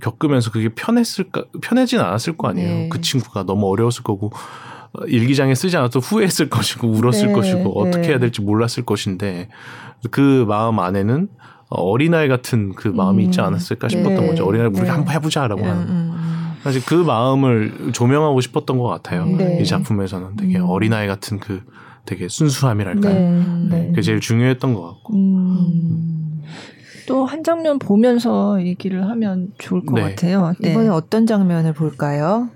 겪으면서 그게 편해진 않았을 거 아니에요. 그 친구가 너무 어려웠을 거고 일기장에 쓰지 않아도 후회했을 것이고 울었을 것이고 어떻게 해야 될지 몰랐을 것인데 그 마음 안에는 어린아이 같은 그 마음이 있지 않았을까 싶었던 거죠. 어린아이 우리가 한번 해보자라고 하는 사실 그 마음을 조명하고 싶었던 것 같아요. 이 작품에서는 되게 어린아이 같은 그 되게 순수함이랄까요. 그게 제일 중요했던 것 같고 또 한 장면 보면서 얘기를 하면 좋을 것 같아요. 이번에 어떤 장면을 볼까요?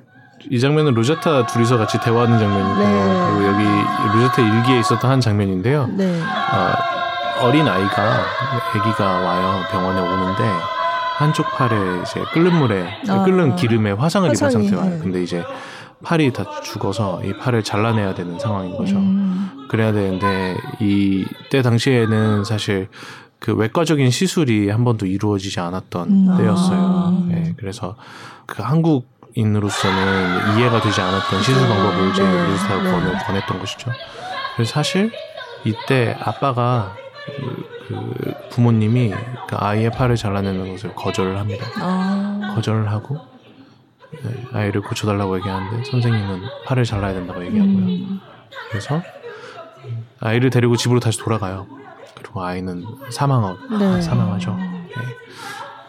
이 장면은 로제타 둘이서 같이 대화하는 장면이고 그리고 여기 로제타 일기에 있었던 한 장면인데요. 아기가 와요. 병원에 오는데 한쪽 팔에 이제 끓는 물에 끓는 기름에 화상을 입은 상태로 와요. 근데 이제 팔이 다 죽어서 이 팔을 잘라내야 되는 상황인 거죠. 그래야 되는데 이때 당시에는 사실 그 외과적인 시술이 한 번도 이루어지지 않았던 때였어요. 그래서 그 한국 인으로서는 이해가 되지 않았던 시술 방법을 이제 로제타가 권했던 것이죠. 그래서 사실 이때 아빠가 그 부모님이 그 아이의 팔을 잘라내는 것을 거절을 합니다. 거절을 하고 아이를 고쳐달라고 얘기하는데 선생님은 팔을 잘라야 된다고 얘기하고요. 그래서 아이를 데리고 집으로 다시 돌아가요. 그리고 아이는 사망하죠.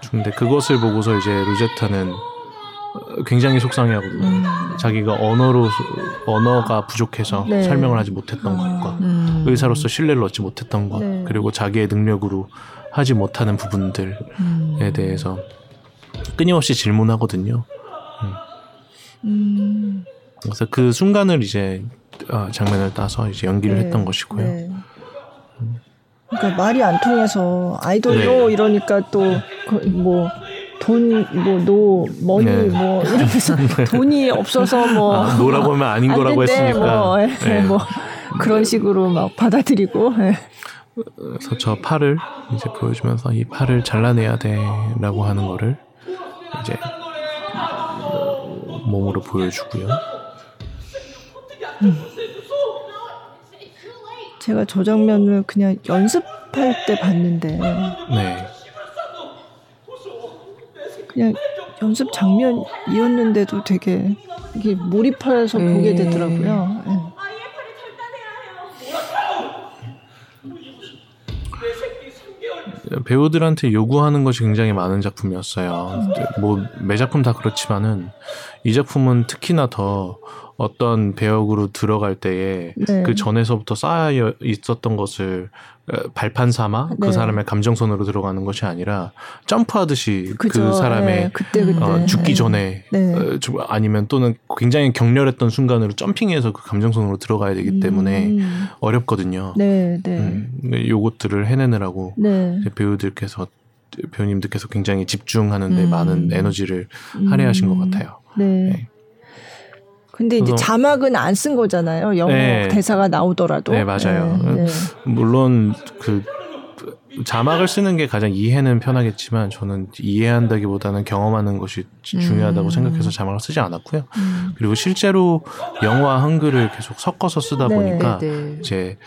근데 그것을 보고서 이제 로제타는 굉장히 속상해하거든요. 자기가 언어가 부족해서 설명을 하지 못했던 것과 의사로서 신뢰를 얻지 못했던 것 그리고 자기의 능력으로 하지 못하는 부분들에 대해서 끊임없이 질문하거든요. 그래서 그 순간을 이제 장면을 따서 이제 연기를 했던 것이고요. 그러니까 말이 안 통해서 아이돌로 이러니까 또 이러면서 돈이 없어서 노라고 하면 아닌 거라고 했으니까. 그런 식으로 막 받아들이고. 그래서 저 팔을 이제 보여주면서 이 팔을 잘라내야 돼라고 하는 거를 이제 몸으로 보여주고요. 제가 저 장면을 그냥 연습할 때 봤는데 네. 그냥 연습 장면이었는데도 되게 이게 몰입해서 보게 되더라고요. 네. 배우들한테 요구하는 것이 굉장히 많은 작품이었어요. 뭐 매 작품 다 그렇지만은 이 작품은 특히나 더 어떤 배역으로 들어갈 때에 네. 그 전에서부터 쌓여 있었던 것을 발판 삼아 네. 그 사람의 감정선으로 들어가는 것이 아니라 점프하듯이 그죠. 그 사람의 네. 그때. 죽기 전에 네. 아니면 또는 굉장히 격렬했던 순간으로 점핑해서 그 감정선으로 들어가야 되기 때문에 어렵거든요. 네. 요것들을 해내느라고 네. 배우님들께서 굉장히 집중하는 데 많은 에너지를 할애하신 것 같아요. 네. 근데 이제 자막은 안 쓴 거잖아요. 영어 네. 대사가 나오더라도. 네, 맞아요. 네. 물론 그 자막을 쓰는 게 가장 이해는 편하겠지만 저는 이해한다기보다는 경험하는 것이 중요하다고 생각해서 자막을 쓰지 않았고요. 그리고 실제로 영어와 한글을 계속 섞어서 쓰다 보니까 네. 이제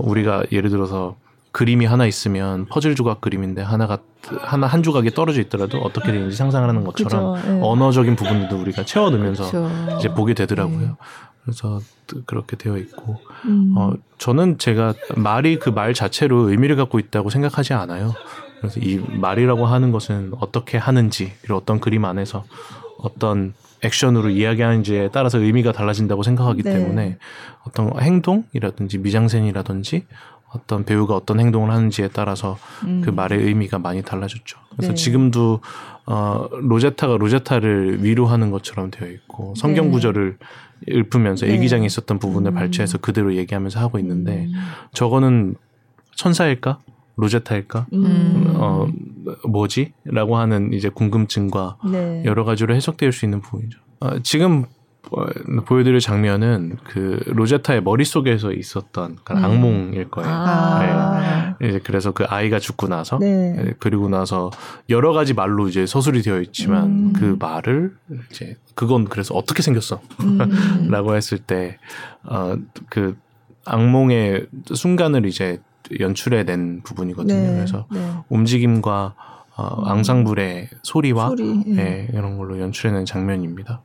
우리가 예를 들어서 그림이 하나 있으면 퍼즐 조각 그림인데 한 조각이 떨어져 있더라도 어떻게 되는지 상상하는 것처럼 그렇죠, 예. 언어적인 부분들도 우리가 채워 넣으면서 그렇죠. 이제 보게 되더라고요. 예. 그래서 그렇게 되어 있고 저는 제가 말이 그 말 자체로 의미를 갖고 있다고 생각하지 않아요. 그래서 이 말이라고 하는 것은 어떻게 하는지 그리고 어떤 그림 안에서 어떤 액션으로 이야기하는지에 따라서 의미가 달라진다고 생각하기 네. 때문에 어떤 행동이라든지 미장센이라든지 어떤 배우가 어떤 행동을 하는지에 따라서 그 말의 의미가 많이 달라졌죠. 그래서 네. 지금도 로제타가 로제타를 위로하는 것처럼 되어 있고 성경 네. 구절을 읊으면서 네. 일기장에 있었던 부분을 발췌해서 그대로 얘기하면서 하고 있는데 저거는 천사일까? 로제타일까? 뭐지? 라고 하는 이제 궁금증과 네. 여러 가지로 해석될 수 있는 부분이죠. 지금 보여드릴 장면은 그 로제타의 머릿속에서 있었던 악몽일 거예요. 네. 이제 그래서 그 아이가 죽고 나서 네. 그리고 나서 여러 가지 말로 이제 서술이 되어 있지만 그 말을 이제 그건 그래서 어떻게 생겼어? 라고 했을 때 그 악몽의 순간을 이제 연출해낸 부분이거든요. 네. 그래서 움직임과 앙상블의 소리와 네, 이런 걸로 연출해낸 장면입니다.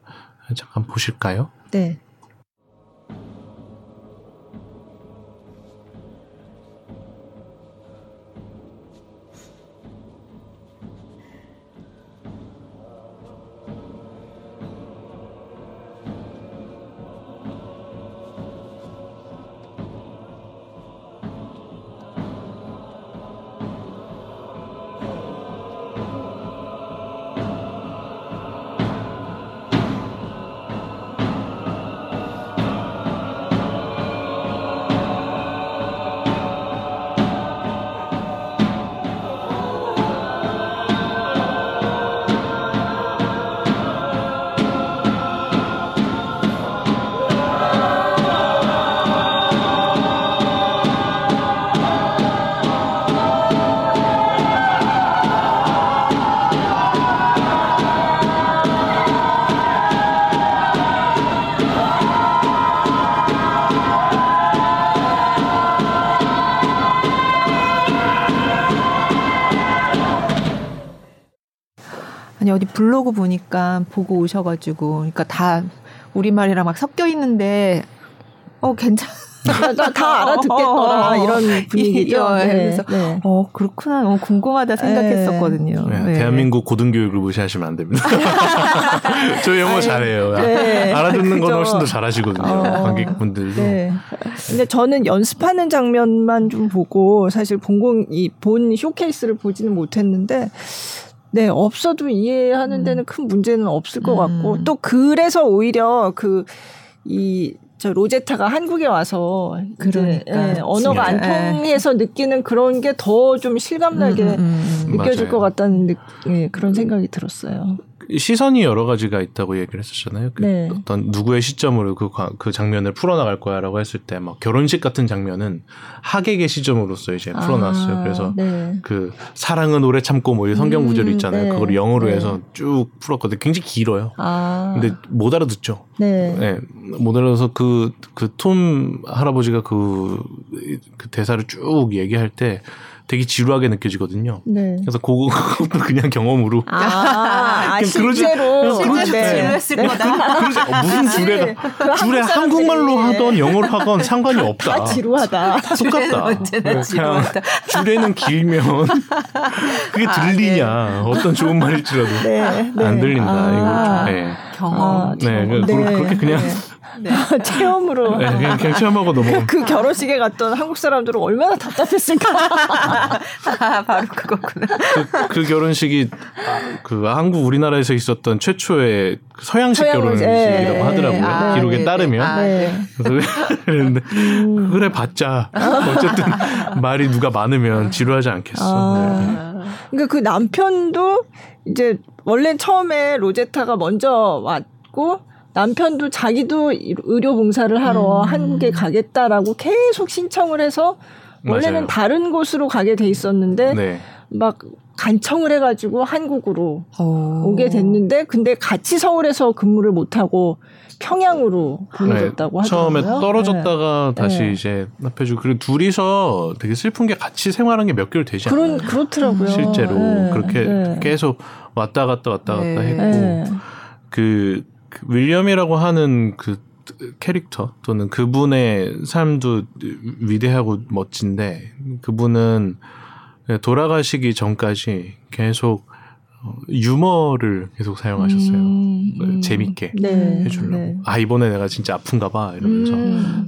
잠깐 보실까요? 네. 어디 블로그 보니까 보고 오셔가지고, 그러니까 다 우리말이랑 막 섞여 있는데, 괜찮아. 다 알아듣겠더라. 이런 분위기죠. 네. 그래서, 네. 그렇구나. 궁금하다 생각했었거든요. 네. 네. 대한민국 고등교육을 무시하시면 안 됩니다. 저 영어 잘해요. 네. 알아듣는 건 훨씬 더 잘하시거든요. 관객분들도. 네. 근데 저는 연습하는 장면만 좀 보고, 사실 본 쇼케이스를 보지는 못했는데, 네, 없어도 이해하는 데는 큰 문제는 없을 것 같고, 또 그래서 오히려 저 로제타가 한국에 와서, 그러니까. 예, 언어가 안 통해서 느끼는 그런 게 더 좀 실감나게 느껴질 맞아요. 것 같다는 그런 생각이 들었어요. 시선이 여러 가지가 있다고 얘기를 했었잖아요. 그 네. 어떤 누구의 시점으로 그 장면을 풀어나갈 거야라고 했을 때 막 결혼식 같은 장면은 하객의 시점으로서 이제 풀어놨어요. 그래서 네. 그 사랑은 오래 참고 뭐 이 성경 구절 있잖아요. 네. 그걸 영어로 해서 쭉 풀었거든요. 굉장히 길어요. 근데 못 알아듣죠. 네. 네. 못 알아서 그 톰 할아버지가 그 대사를 쭉 얘기할 때 되게 지루하게 느껴지거든요. 네. 그래서 그것도 그냥 경험으로. 실제로. 실제로 지루했을 거다. 무슨 줄에 한국말로 하던 영어로 하건 상관이 없다. 다 지루하다. 다 똑같다. 언제나 지루하다. 줄에는 길면 그게 들리냐. 네. 어떤 좋은 말일지라도 안 들린다. 이거 좀, 네. 경험. 네. 그렇게 그냥. 네. 체험으로. 네, 그냥 체험하고 넘어가. 그 결혼식에 갔던 한국 사람들은 얼마나 답답했을까. 바로 그거구나. 그 결혼식이 그 한국 우리나라에서 있었던 최초의 서양식 결혼식이라고 하더라고요. 기록에 따르면. 그런데 그래 봤자 어쨌든 말이 누가 많으면 지루하지 않겠어. 그러니까 그 남편도 이제 원래 처음에 로제타가 먼저 왔고. 남편도 자기도 의료 봉사를 하러 한국에 가겠다라고 계속 신청을 해서 원래는 다른 곳으로 가게 돼 있었는데 막 간청을 해가지고 한국으로 오게 됐는데 근데 같이 서울에서 근무를 못하고 평양으로 보내졌다고 하더라고요. 처음에 떨어졌다가 다시 이제 합해주고 그리고 둘이서 되게 슬픈 게 같이 생활한 게 몇 개월 되지 않아요? 그렇더라고요. 실제로 그렇게 계속 왔다 갔다 했고 그 윌리엄이라고 하는 그 캐릭터 또는 그분의 삶도 위대하고 멋진데 그분은 돌아가시기 전까지 계속 유머를 계속 사용하셨어요. 재밌게 해주려고. 아 이번에 내가 진짜 아픈가 봐 이러면서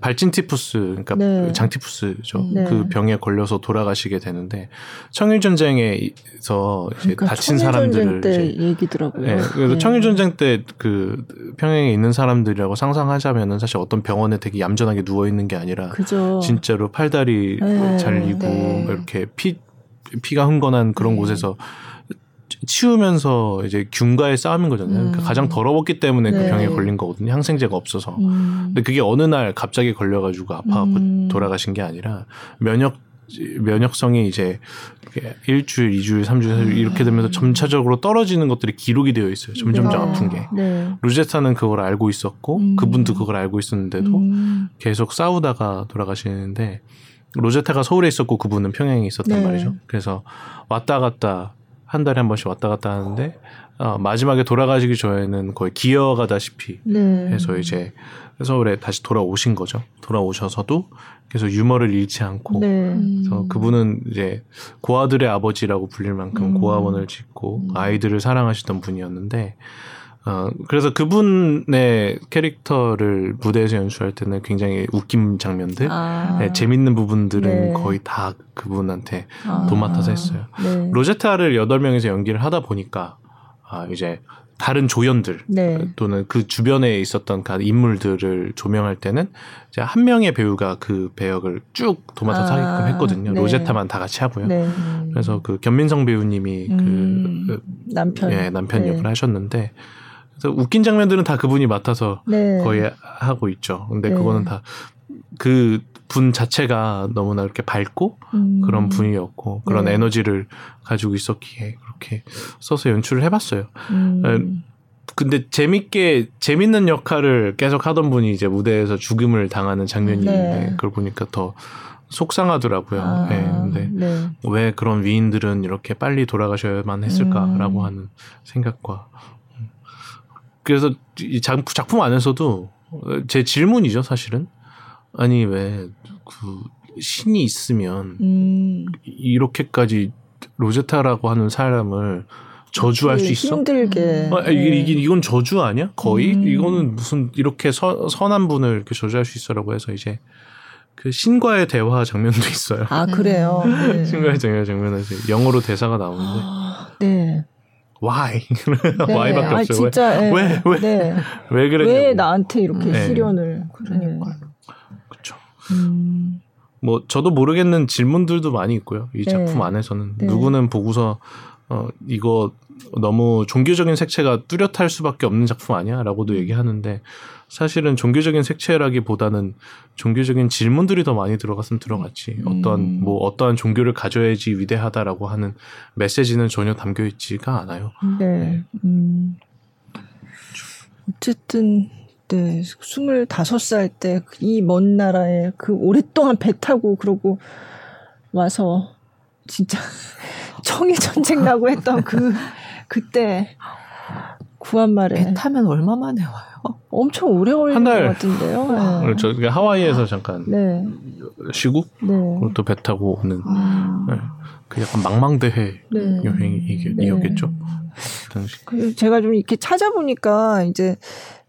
발진티푸스 그러니까 장티푸스죠. 그 병에 걸려서 돌아가시게 되는데 청일전쟁에서 이제 다친 사람들을 때 이제 얘기더라고요. 그래서 청일전쟁 때 그 평양에 있는 사람들이라고 상상하자면은 사실 어떤 병원에 되게 얌전하게 누워 있는 게 아니라 진짜로 팔다리 잘리고 이렇게 피가 흥건한 그런 곳에서 치우면서 이제 균과의 싸움인 거잖아요. 그러니까 가장 더러웠기 때문에 그 병에 걸린 거거든요. 항생제가 없어서. 근데 그게 어느 날 갑자기 걸려가지고 아파하고 돌아가신 게 아니라 면역성이 이제 일주일, 2주일, 3주일, 4주일 이렇게 되면서 점차적으로 떨어지는 것들이 기록이 되어 있어요. 점점점 아픈 게. 로제타는 그걸 알고 있었고 그분도 그걸 알고 있었는데도 계속 싸우다가 돌아가시는데 로제타가 서울에 있었고 그분은 평양에 있었단 말이죠. 그래서 왔다 갔다 한 달에 한 번씩 왔다 갔다 하는데 마지막에 돌아가시기 전에는 거의 기어가다시피 해서 이제 서울에 다시 돌아오신 거죠. 돌아오셔서도 계속 유머를 잃지 않고 그래서 그분은 이제 고아들의 아버지라고 불릴 만큼 고아원을 짓고 아이들을 사랑하시던 분이었는데 그래서 그분의 캐릭터를 무대에서 연출할 때는 굉장히 웃긴 장면들, 재밌는 부분들은 거의 다 그분한테 도맡아서 했어요. 로제타를 8명에서 연기를 하다 보니까 이제 다른 조연들 또는 그 주변에 있었던 인물들을 조명할 때는 이제 한 명의 배우가 그 배역을 쭉 도맡아서 하게끔 했거든요. 로제타만 다 같이 하고요. 그래서 그 견민성 배우님이 남편 역을 하셨는데 그래서 웃긴 장면들은 다 그분이 맡아서 거의 하고 있죠. 근데 그거는 다 그 분 자체가 너무나 이렇게 밝고 그런 분이었고 그런 에너지를 가지고 있었기에 그렇게 써서 연출을 해봤어요. 근데 재밌는 역할을 계속 하던 분이 이제 무대에서 죽임을 당하는 장면이 있는데 그걸 보니까 더 속상하더라고요. 근데 왜 그런 위인들은 이렇게 빨리 돌아가셔야만 했을까라고 하는 생각과 그래서 이 작품 안에서도 제 질문이죠, 사실은. 아니, 왜 그 신이 있으면 이렇게까지 로제타라고 하는 사람을 저주할 수 있어? 힘들게. 이건 저주 아니야? 거의? 이거는 무슨 이렇게 선한 분을 이렇게 저주할 수 있어라고 해서 이제 그 신과의 대화 장면도 있어요. 그래요? 네. 신과의 대화 장면에서 영어로 대사가 나오는데. Why? Why밖에 없어요. 진짜, 왜 그랬냐고. 왜 나한테 이렇게 시련을. 그러니까. 그렇죠. 뭐 저도 모르겠는 질문들도 많이 있고요. 이 작품 안에서는 누구는 보고서 이거 너무 종교적인 색채가 뚜렷할 수밖에 없는 작품 아니야? 라고도 얘기하는데 사실은 종교적인 색채라기보다는 종교적인 질문들이 더 많이 들어갔으면 들어갔지 어떠한 종교를 가져야지 위대하다라고 하는 메시지는 전혀 담겨있지가 않아요. 네. 어쨌든 네, 25살 때 이 먼 나라에 그 오랫동안 배 타고 그러고 와서 진짜 청일 전쟁 나고 했던 그때 구한말에 배 타면 얼마 만에 와요? 엄청 오래 걸린 것 같은데요. 네. 저 하와이에서 잠깐 네. 쉬고 네. 또 배 타고 오는 네. 그 약간 망망대해 네. 여행이었겠죠. 네. 제가 좀 이렇게 찾아보니까 이제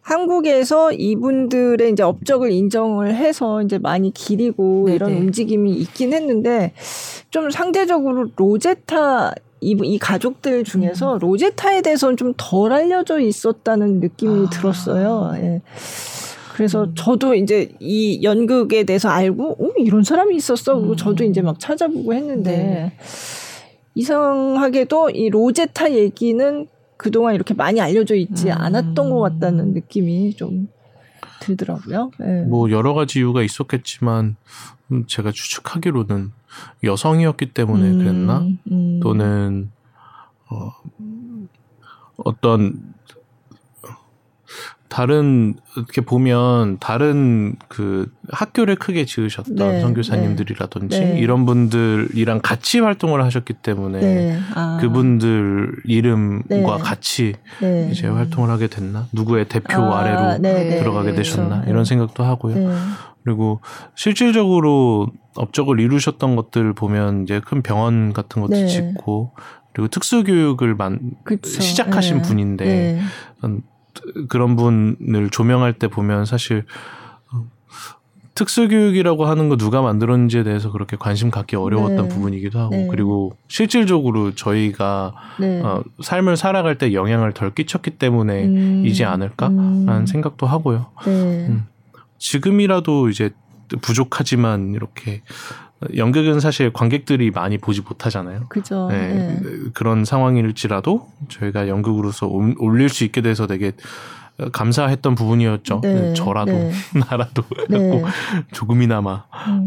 한국에서 이분들의 이제 업적을 인정을 해서 이제 많이 기리고 네네. 이런 움직임이 있긴 했는데 좀 상대적으로 로제타 이 가족들 중에서 로제타에 대해서는 좀 덜 알려져 있었다는 느낌이 들었어요. 예. 그래서 저도 이제 이 연극에 대해서 알고 이런 사람이 있었어. 그리고 저도 이제 막 찾아보고 했는데 네. 이상하게도 이 로제타 얘기는 그동안 이렇게 많이 알려져 있지 않았던 것 같다는 느낌이 좀 들더라고요. 네. 뭐 여러 가지 이유가 있었겠지만 제가 추측하기로는 여성이었기 때문에 그랬나? 또는 어떤 다른 이렇게 보면 다른 그 학교를 크게 지으셨던 네, 선교사님들이라든지 네. 이런 분들이랑 같이 활동을 하셨기 때문에 네, 그분들 이름과 네. 같이 네. 이제 활동을 하게 됐나? 누구의 대표 아래로 네, 들어가게 네, 되셨나? 그렇죠. 이런 생각도 하고요. 네. 그리고 실질적으로 업적을 이루셨던 것들 보면 이제 큰 병원 같은 것도 네. 짓고 그리고 특수교육을 시작하신 네. 분인데 네. 그런 분을 조명할 때 보면 사실 특수교육이라고 하는 거 누가 만들었는지에 대해서 그렇게 관심 갖기 어려웠던 네. 부분이기도 하고 네. 그리고 실질적으로 저희가 네. 삶을 살아갈 때 영향을 덜 끼쳤기 때문에 이지 않을까라는 생각도 하고요. 네. 지금이라도 이제 부족하지만 이렇게 연극은 사실 관객들이 많이 보지 못하잖아요. 그죠. 네, 네. 그런 상황일지라도 저희가 연극으로서 올릴 수 있게 돼서 되게 감사했던 부분이었죠. 네, 저라도 네. 나라도 네. 조금이나마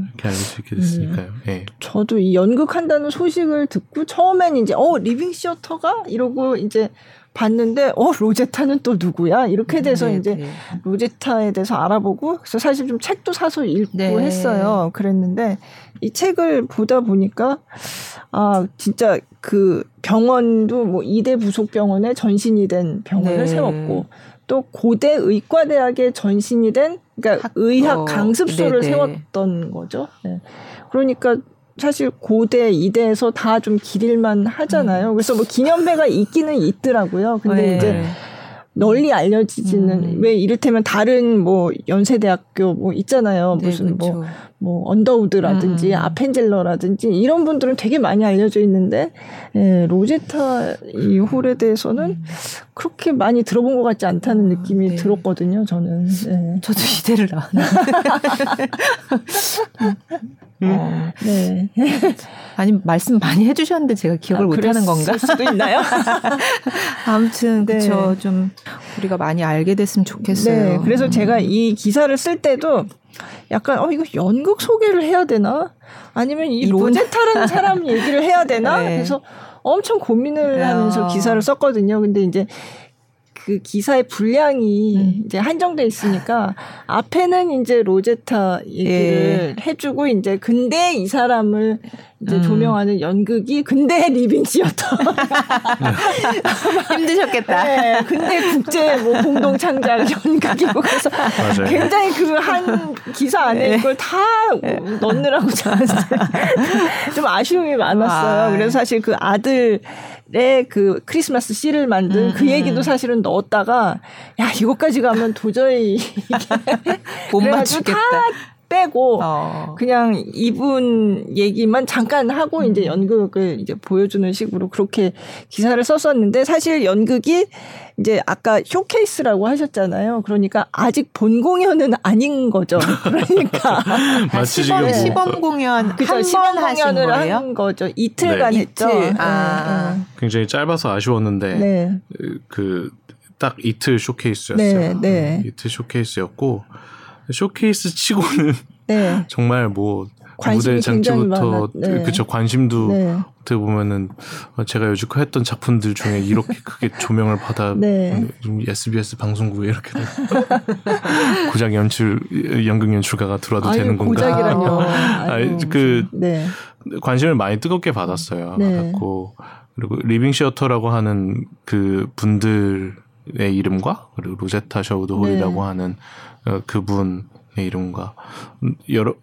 이렇게 알릴 수 있게 됐으니까요. 네. 저도 이 연극한다는 소식을 듣고 처음엔 이제 리빙 시어터가 이러고 이제 봤는데 로제타는 또 누구야? 이렇게 돼서 네, 이제 네. 로제타에 대해서 알아보고 그래서 사실 좀 책도 사서 읽고 네. 했어요. 그랬는데 이 책을 보다 보니까 진짜 그 병원도 뭐 2대 부속 병원에 전신이 된 병원을 네. 세웠고 또 고대 의과대학의 전신이 된 그러니까 의학 강습소를 네네. 세웠던 거죠. 네. 그러니까 사실 고대, 이대에서 다 좀 기릴만 하잖아요. 그래서 뭐 기념배가 있기는 있더라고요. 근데 네. 이제 널리 알려지지는 왜 이를테면 다른 뭐 연세대학교 뭐 있잖아요. 네, 무슨 그렇죠. 뭐 언더우드라든지 아펜젤러라든지 이런 분들은 되게 많이 알려져 있는데 로제타 이 홀에 대해서는 그렇게 많이 들어본 것 같지 않다는 느낌이 네. 들었거든요. 저는 네. 저도 이대를 나왔는데 네. 아니 말씀 많이 해주셨는데 제가 기억을 못하는 건가? 그럴 수도 있나요? 아무튼 그쵸 네. 좀 우리가 많이 알게 됐으면 좋겠어요. 네. 그래서 제가 이 기사를 쓸 때도 약간 이거 연극 소개를 해야 되나? 아니면 이 로제타라는 사람 얘기를 해야 되나? 네. 그래서 엄청 고민을 하면서 기사를 썼거든요. 근데 이제 그 기사의 분량이 이제 한정돼 있으니까 앞에는 이제 로제타 얘기를 해주고 이제 근데 이 사람을 이제 조명하는 연극이 근데 리빙 시어터 힘드셨겠다. 네, 근데 국제 뭐 공동 창작 연극이고 그래서 맞아요. 굉장히 그 한 기사 안에 이걸 다 넣느라고 좀 아쉬움이 많았어요. 그래서 사실 그 아들 그 크리스마스 씨를 만든 그 얘기도 사실은 넣었다가 이거까지 가면 도저히 못 맞추겠다. 빼고 그냥 이분 얘기만 잠깐 하고 이제 연극을 이제 보여주는 식으로 그렇게 기사를 썼었는데, 사실 연극이 이제 아까 쇼케이스라고 하셨잖아요. 그러니까 아직 본 공연은 아닌 거죠. 그러니까 시범 공연 한 번 하신 거예요? 한 거죠. 이틀간 네. 했죠. 굉장히 짧아서 아쉬웠는데 네. 그 딱 이틀 쇼케이스였어요. 네, 네. 이틀 쇼케이스였고, 쇼케이스 치고는 네. 정말 뭐 무대 장치부터 네. 그쵸, 관심도 네. 어떻게 보면은 제가 여지껏 했던 작품들 중에 이렇게 크게 조명을 받아 네. SBS 방송국에 이렇게 고작 연극 연출가가 들어와도 되는 건가? 고작이라뇨. 그 네. 관심을 많이 뜨겁게 받았어요. 네. 받았고, 그리고 리빙 시어터라고 하는 그 분들의 이름과, 그리고 로제타 셔우드 홀이라고 네. 하는 그분의 이름과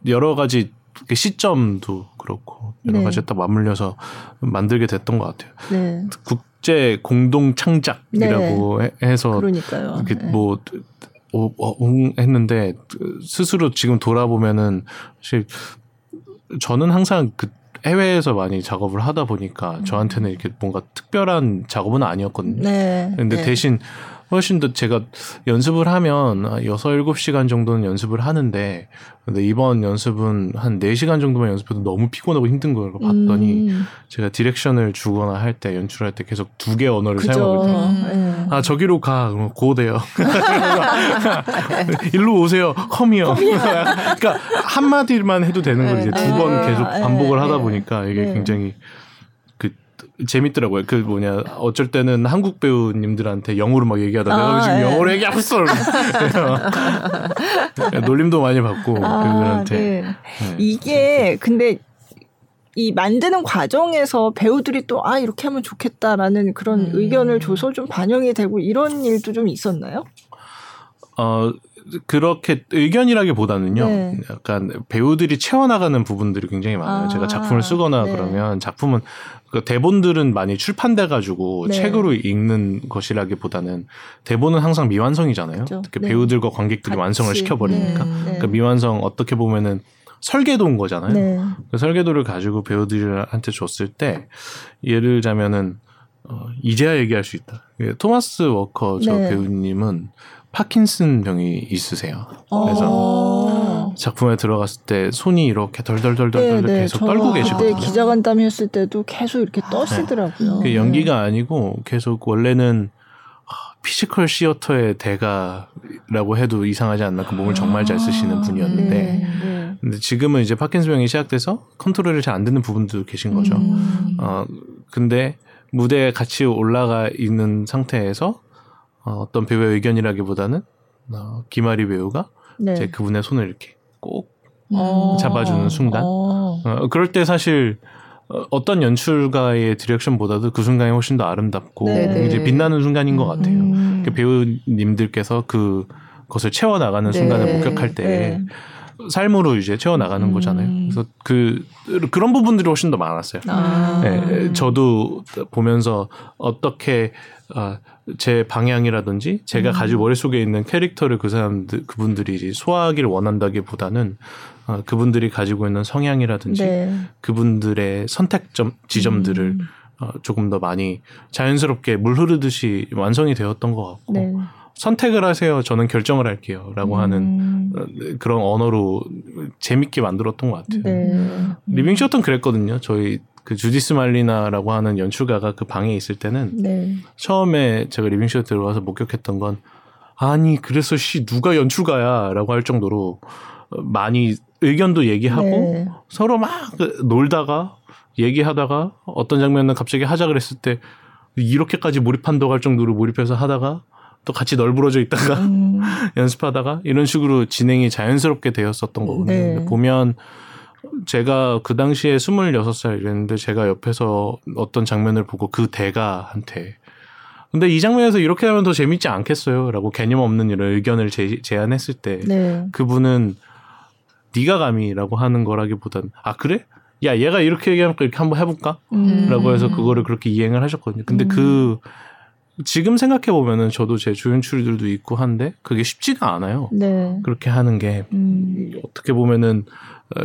여러 가지 시점도 그렇고 여러 네. 가지 딱 맞물려서 만들게 됐던 것 같아요. 네. 국제 공동 창작이라고 네. 해서 그러니까요. 이렇게 네. 뭐 했는데, 스스로 지금 돌아보면은 사실 저는 항상 그 해외에서 많이 작업을 하다 보니까 저한테는 이렇게 뭔가 특별한 작업은 아니었거든요. 네. 근데 네. 대신 훨씬 더 제가 연습을 하면 6-7시간 정도는 연습을 하는데, 근데 이번 연습은 한 4시간 정도만 연습해도 너무 피곤하고 힘든 걸 봤더니 제가 디렉션을 주거나 할 때, 연출할 때 계속 2개 언어를 사용하고 있더라고요. 아, 저기로 가. 그럼 고대요. 일로 오세요. 컴이요. 그러니까 한마디만 해도 되는 걸 이제 2번 계속 반복을 하다 보니까 이게 굉장히 재밌더라고요. 그 어쩔 때는 한국 배우님들한테 영어로 막 얘기하다가 내가 지금 영어로 얘기하고 있어. 놀림도 많이 받고 그분한테. 네. 네. 이게 근데 이 만드는 과정에서 배우들이 또 이렇게 하면 좋겠다라는 그런 의견을 줘서 좀 반영이 되고 이런 일도 좀 있었나요? 그렇게 의견이라기보다는요. 네. 약간 배우들이 채워나가는 부분들이 굉장히 많아요. 제가 작품을 쓰거나 네. 그러면 작품은 그 대본들은 많이 출판돼가지고 네. 책으로 읽는 것이라기보다는 대본은 항상 미완성이잖아요. 그렇죠. 특히 네. 배우들과 관객들이 완성을 시켜버리니까. 네. 네. 그러니까 미완성 어떻게 보면은 설계도인 거잖아요. 네. 그 설계도를 가지고 배우들한테 줬을 때 예를 들자면은 이제야 얘기할 수 있다. 토마스 워커 저 네. 배우님은 파킨슨 병이 있으세요. 그래서 작품에 들어갔을 때 손이 이렇게 덜덜덜덜 네, 계속 떨고 계시거든요. 기자간담 했을 때도 계속 이렇게 떠시더라고요. 네. 연기가 아니고 계속, 원래는 피지컬 시어터의 대가라고 해도 이상하지 않나, 그 몸을 정말 잘 쓰시는 분이었는데 근데 지금은 이제 파킨슨 병이 시작돼서 컨트롤이 잘 안 되는 부분도 계신 거죠. 근데 무대에 같이 올라가 있는 상태에서 어떤 배우의 의견이라기보다는 김아리 배우가 네. 이제 그분의 손을 이렇게 꼭 잡아주는 순간, 그럴 때 사실 어떤 연출가의 디렉션보다도 그 순간이 훨씬 더 아름답고 네네. 이제 빛나는 순간인 것 같아요. 그러니까 배우님들께서 그것을 채워나가는 네. 순간을 목격할 때 네. 삶으로 이제 채워나가는 거잖아요. 그래서 그런 부분들이 훨씬 더 많았어요. 네, 저도 보면서 어떻게 제 방향이라든지 제가 가지고 머릿속에 있는 캐릭터를 그분들이 소화하기를 원한다기보다는 그분들이 가지고 있는 성향이라든지 네. 그분들의 지점들을 조금 더 많이 자연스럽게 물 흐르듯이 완성이 되었던 것 같고 네. 선택을 하세요. 저는 결정을 할게요. 라고 하는 그런 언어로 재밌게 만들었던 것 같아요. 네. 리빙 쇼트는 그랬거든요. 저희 그 주디스 말리나라고 하는 연출가가 그 방에 있을 때는 네. 처음에 제가 리빙 쇼트 들어와서 목격했던 건, 아니 그래서 누가 연출가야 라고 할 정도로 많이 의견도 얘기하고 네. 서로 막 놀다가 얘기하다가 어떤 장면은 갑자기 하자 그랬을 때 이렇게까지 몰입한다고 할 정도로 몰입해서 하다가 또 같이 널브러져 있다가 연습하다가 이런 식으로 진행이 자연스럽게 되었었던 거거든요. 네. 보면 제가 그 당시에 26살 이랬는데 제가 옆에서 어떤 장면을 보고 그 대가한테 근데 이 장면에서 이렇게 하면 더 재밌지 않겠어요? 라고 개념 없는 이런 의견을 제안했을 때 네. 그분은 네가 감히라고 하는 거라기보단 그래? 야 얘가 이렇게 얘기하니까 이렇게 한번 해볼까? 라고 해서 그거를 그렇게 이행을 하셨거든요. 근데 그 지금 생각해보면은 저도 제 조연출들도 있고 한데 그게 쉽지가 않아요. 네. 그렇게 하는 게 어떻게 보면은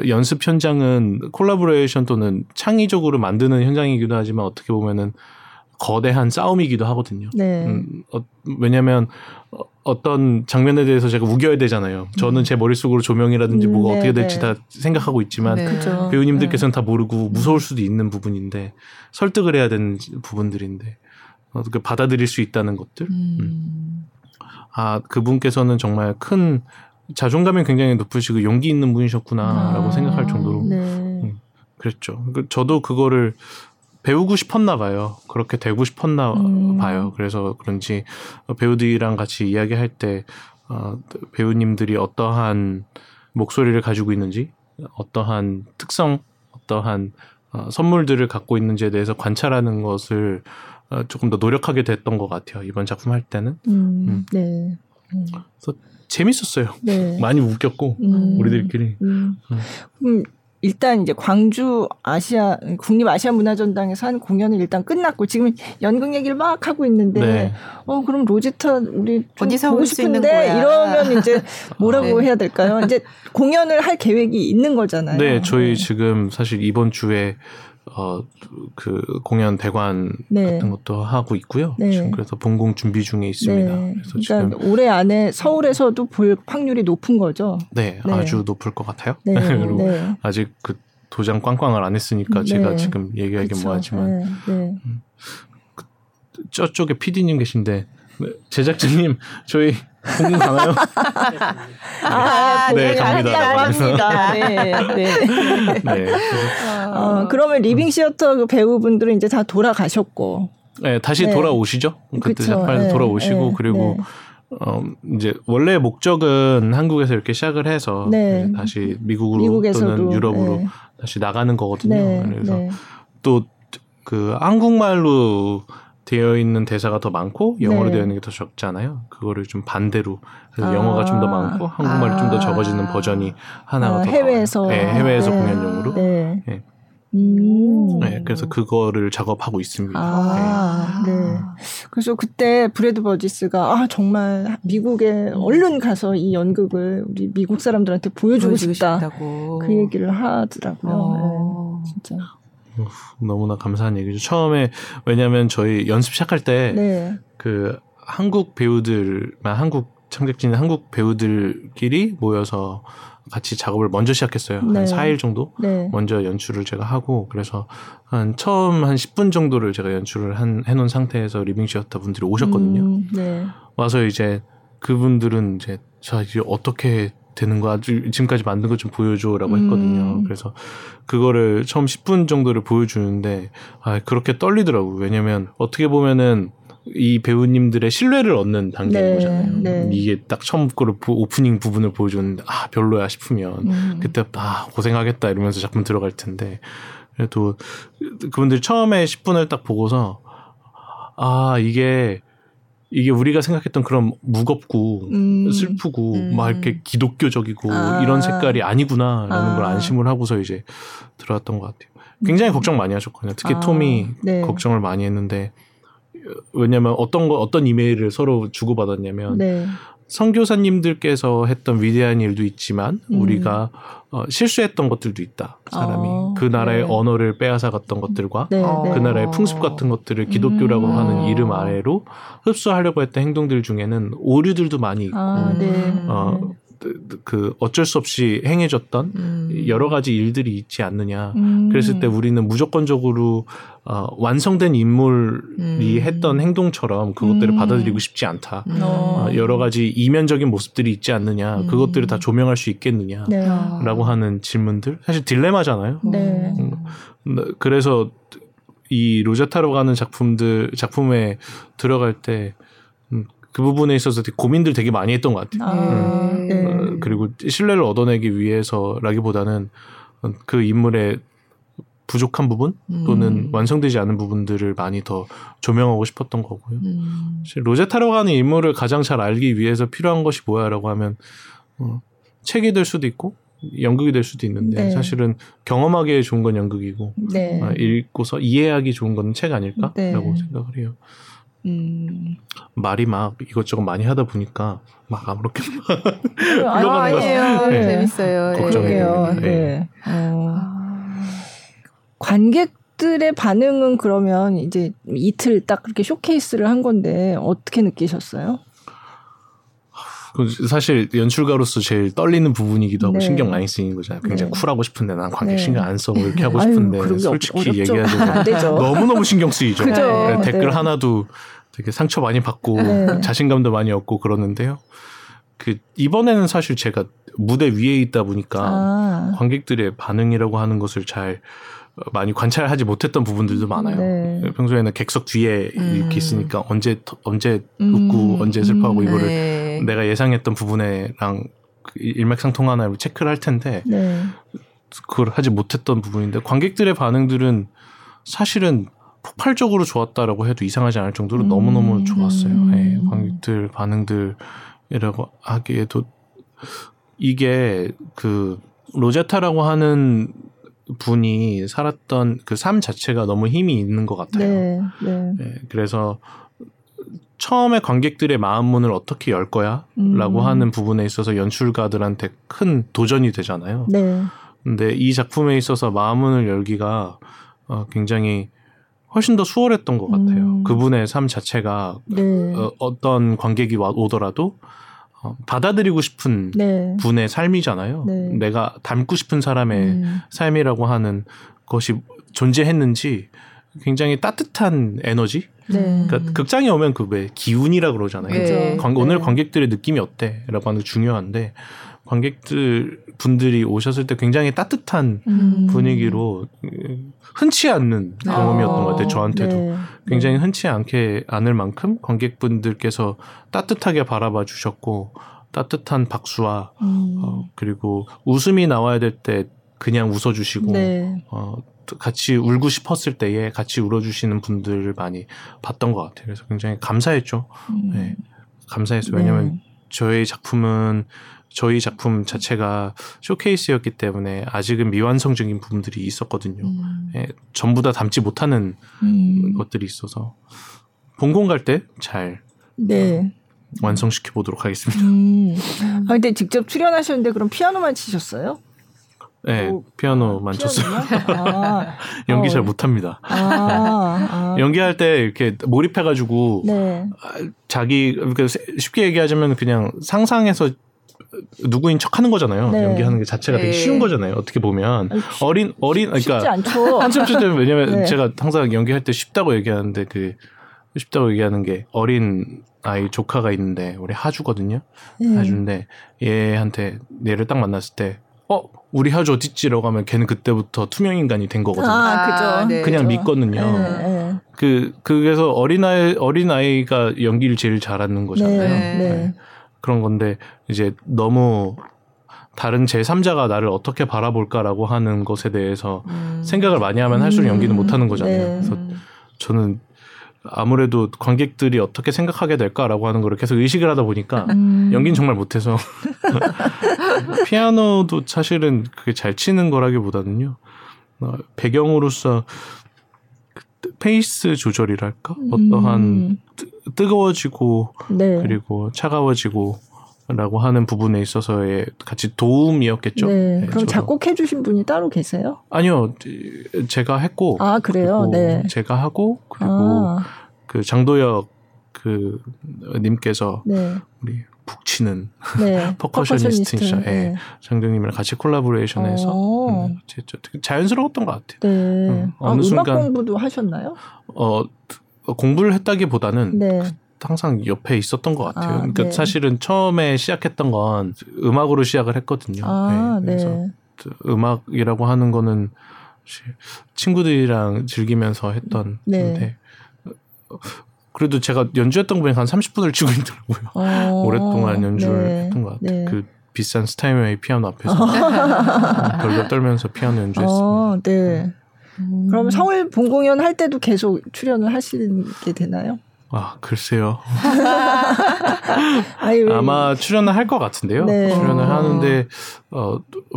연습 현장은 콜라보레이션 또는 창의적으로 만드는 현장이기도 하지만 어떻게 보면은 거대한 싸움이기도 하거든요. 네. 왜냐하면 어떤 장면에 대해서 제가 우겨야 되잖아요. 저는 제 머릿속으로 조명이라든지 뭐가 어떻게 될지 다 생각하고 있지만 배우님들께서는 다 모르고 무서울 수도 있는 부분인데 설득을 해야 되는 부분들인데 어떻게 받아들일 수 있다는 것들. 아, 그분께서는 정말 큰 자존감이 굉장히 높으시고 용기 있는 분이셨구나라고 생각할 정도로 그랬죠. 저도 그거를 배우고 싶었나 봐요. 그렇게 되고 싶었나 봐요. 그래서 그런지 배우들이랑 같이 이야기할 때 배우님들이 어떠한 목소리를 가지고 있는지, 어떠한 특성, 어떠한 선물들을 갖고 있는지에 대해서 관찰하는 것을 조금 더 노력하게 됐던 것 같아요. 이번 작품 할 때는. 네. 그래서 재밌었어요. 네. 많이 웃겼고 우리들끼리. 일단 이제 광주 아시아 국립 아시아 문화전당에서 한 공연은 일단 끝났고 지금 연극 얘기를 막 하고 있는데 네. 그럼 로지터 우리 어디서 보고 싶은데 이러면 이제 뭐라고 해야 될까요? 이제 공연을 할 계획이 있는 거잖아요. 네, 저희 지금 사실 이번 주에 그 공연 대관 같은 것도 하고 있고요. 지금 그래서 본공 준비 중에 있습니다. 그래서 그러니까 지금 올해 안에 서울에서도 볼 확률이 높은 거죠. 네. 아주 높을 것 같아요. 그리고 아직 그 도장 꽝꽝을 안 했으니까 제가 지금 얘기하긴 뭐하지만 저쪽에 PD님 계신데 제작진님 저희 공연 가나요? 네, 갑니다. 그러면 리빙 시어터 그 배우분들은 이제 다 돌아가셨고. 네, 다시 돌아오시죠. 그때 작품에서 돌아오시고 그리고 이제 원래 목적은 한국에서 이렇게 시작을 해서 다시 미국으로 미국에서도, 또는 유럽으로 다시 나가는 거거든요. 그래서 또 그 한국말로 되어 있는 대사가 더 많고 영어로 되어 있는 게 더 적잖아요. 그거를 좀 반대로 그래서 영어가 좀 더 많고 한국말이 좀 더 적어지는 버전이 하나가 더 해외에서 나와요. 해외에서 공연용으로. 그래서 그거를 작업하고 있습니다. 그래서 그때 브래드 버지스가 정말 미국에 얼른 가서 이 연극을 우리 미국 사람들한테 보여주고 싶다고 그 얘기를 하더라고요. 진짜. 너무나 감사한 얘기죠. 처음에 왜냐하면 저희 연습 시작할 때 그 한국 배우들만 한국 창작진 한국 배우들끼리 모여서 같이 작업을 먼저 시작했어요. 한 4일 정도 먼저 연출을 제가 하고 그래서 한 처음 한 10분 정도를 제가 연출을 해놓은 상태에서 리빙시어터 분들이 오셨거든요. 와서 이제 그분들은 이제 자 이제 어떻게 되는 거야. 지금까지 만든 것 좀 보여줘라고 했거든요. 그래서 그거를 처음 10분 정도를 보여주는데 그렇게 떨리더라고요. 왜냐면 어떻게 보면은 이 배우님들의 신뢰를 얻는 단계인 거잖아요. 이게 딱 처음 거를 오프닝 부분을 보여줬는데 별로야 싶으면 그때 고생하겠다 이러면서 작품 들어갈 텐데 그래도 그분들이 처음에 10분을 딱 보고서 이게 우리가 생각했던 그런 무겁고 슬프고 막 이렇게 기독교적이고 이런 색깔이 아니구나라는 걸 안심을 하고서 이제 들어왔던 것 같아요. 굉장히 걱정 많이 하셨거든요. 특히 톰이 걱정을 많이 했는데 왜냐면 어떤 이메일을 서로 주고받았냐면 선교사님들께서 했던 위대한 일도 있지만 우리가 실수했던 것들도 있다. 사람이 그 나라의 언어를 빼앗아갔던 것들과 그 나라의 풍습 같은 것들을 기독교라고 하는 이름 아래로 흡수하려고 했던 행동들 중에는 오류들도 많이 있고 그 어쩔 수 없이 행해졌던 여러 가지 일들이 있지 않느냐. 그랬을 때 우리는 무조건적으로 완성된 인물이 했던 행동처럼 그것들을 받아들이고 싶지 않다. 여러 가지 이면적인 모습들이 있지 않느냐. 그것들을 다 조명할 수 있겠느냐라고 하는 질문들. 사실 딜레마잖아요. 그래서 이 로제타로 가는 작품에 들어갈 때 그 부분에 있어서 되게 고민들 되게 많이 했던 것 같아요. 그리고 신뢰를 얻어내기 위해서라기보다는 그 인물의 부족한 부분 또는 완성되지 않은 부분들을 많이 더 조명하고 싶었던 거고요. 로제타로 가는 인물을 가장 잘 알기 위해서 필요한 것이 뭐야라고 하면 책이 될 수도 있고 연극이 될 수도 있는데 사실은 경험하기에 좋은 건 연극이고 읽고서 이해하기 좋은 건 책 아닐까라고 생각을 해요. 말이 막 이것저것 많이 하다 보니까 막 아무렇게 막 흘러가는 것 같아요. 네. 재밌어요. 걱정이에요. 네. 네. 관객들의 반응은 그러면 이제 이틀 딱 그렇게 쇼케이스를 한 건데 어떻게 느끼셨어요? 사실 연출가로서 제일 떨리는 부분이기도 하고 네. 신경 많이 쓰이는 거잖아요. 굉장히 네. 쿨하고 싶은데 난 관객 네. 신경 안 쓰고 이렇게 하고 싶은데 아유, 솔직히 얘기하자면 너무너무 신경 쓰이죠. 네, 댓글 네. 하나도 되게 상처 많이 받고 네. 자신감도 많이 얻고 그러는데요. 이번에는 사실 제가 무대 위에 있다 보니까 관객들의 반응이라고 하는 것을 잘 많이 관찰하지 못했던 부분들도 많아요. 네. 평소에는 객석 뒤에 이렇게 있으니까 언제 웃고 언제 슬퍼하고 이거를 네. 내가 예상했던 부분에랑 일맥상통하나 체크를 할 텐데 네. 그걸 하지 못했던 부분인데 관객들의 반응들은 사실은 폭발적으로 좋았다라고 해도 이상하지 않을 정도로 너무너무 좋았어요. 네. 관객들 반응들이라고 하기에도 이게 로제타라고 하는 분이 살았던 그 삶 자체가 너무 힘이 있는 것 같아요. 네, 네. 네, 그래서 처음에 관객들의 마음 문을 어떻게 열 거야? 라고 하는 부분에 있어서 연출가들한테 큰 도전이 되잖아요. 네. 근데 이 작품에 있어서 마음 문을 열기가 굉장히 훨씬 더 수월했던 것 같아요. 그분의 삶 자체가 네. 어떤 관객이 오더라도 받아들이고 싶은 네. 분의 삶이잖아요. 네. 내가 닮고 싶은 사람의 삶이라고 하는 것이 존재했는지 굉장히 따뜻한 에너지. 네. 그러니까 극장에 오면 왜 기운이라 그러잖아요. 네. 오늘 관객들의 느낌이 어때라고 하는 게 중요한데 관객들 분들이 오셨을 때 굉장히 따뜻한 분위기로 흔치 않는 경험이었던 것 같아요. 저한테도 네. 굉장히 흔치 않을 만큼 관객분들께서 따뜻하게 바라봐 주셨고 따뜻한 박수와 그리고 웃음이 나와야 될 때 그냥 웃어주시고 네. 같이 울고 싶었을 때에 같이 울어주시는 분들을 많이 봤던 것 같아요. 그래서 굉장히 감사했죠. 네, 감사했어요. 왜냐하면 네. 저희 작품 자체가 쇼케이스였기 때문에 아직은 미완성적인 부분들이 있었거든요. 예, 전부 다 담지 못하는 것들이 있어서 본공 갈 때 잘 네. 완성시켜 보도록 하겠습니다. 근데 직접 출연하셨는데 그럼 피아노만 치셨어요? 네, 피아노만 쳤어요. 연기 잘 못합니다. 연기할 때 이렇게 몰입해가지고 네. 그러니까 쉽게 얘기하자면 그냥 상상해서 누구인 척하는 거잖아요. 네. 연기하는 게 자체가 네. 되게 쉬운 거잖아요. 어떻게 보면 그러니까 한참 쉴 때는 왜냐면 네. 제가 항상 연기할 때 쉽다고 얘기하는데 쉽다고 얘기하는 게 어린 아이 조카가 있는데 우리 하주거든요. 하주인데 얘한테 얘를 딱 만났을 때 우리 하주 어딨지라고 하면 걔는 그때부터 투명 인간이 된 거거든요. 그죠. 네, 그냥 그렇죠. 믿거든요. 네. 그래서 어린 아이가 연기를 제일 잘하는 거잖아요. 네. 네. 네. 그런 건데 이제 너무 다른 제3자가 나를 어떻게 바라볼까라고 하는 것에 대해서 생각을 많이 하면 할수록 연기는 못하는 거잖아요. 네. 그래서 저는 아무래도 관객들이 어떻게 생각하게 될까라고 하는 걸 계속 의식을 하다 보니까 연기는 정말 못해서 피아노도 사실은 그게 잘 치는 거라기보다는요. 배경으로서 페이스 조절이랄까? 어떠한 뜨거워지고 네. 그리고 차가워지고 라고 하는 부분에 있어서의 같이 도움이었겠죠. 네. 네, 그럼 작곡해 주신 분이 따로 계세요? 아니요. 제가 했고 그래요? 네. 제가 하고 그리고 장도혁 님께서 네. 우리 북치는 네. 퍼커셔니스트죠. 네. 네. 장도님이랑 같이 콜라보레이션해서 되게 자연스러웠던 것 같아요. 네. 어느 순간 음악 공부도 하셨나요? 공부를 했다기보다는 네. 항상 옆에 있었던 것 같아요. 그러니까 네. 사실은 처음에 시작했던 건 음악으로 시작을 했거든요. 네. 그래서 네. 음악이라고 하는 거는 친구들이랑 즐기면서 했던 건데 네. 그래도 제가 연주했던 거 보니까 한 30분을 치고 있더라고요. 오랫동안 연주를 네. 했던 것 같아요. 네. 비싼 스타인웨이 피아노 앞에서 별로 떨면서 피아노 연주했습니다. 네. 그럼 서울 본 공연 할 때도 계속 출연을 하시게 되나요? 글쎄요. 아마 출연을 할 것 같은데요. 네. 출연을 하는데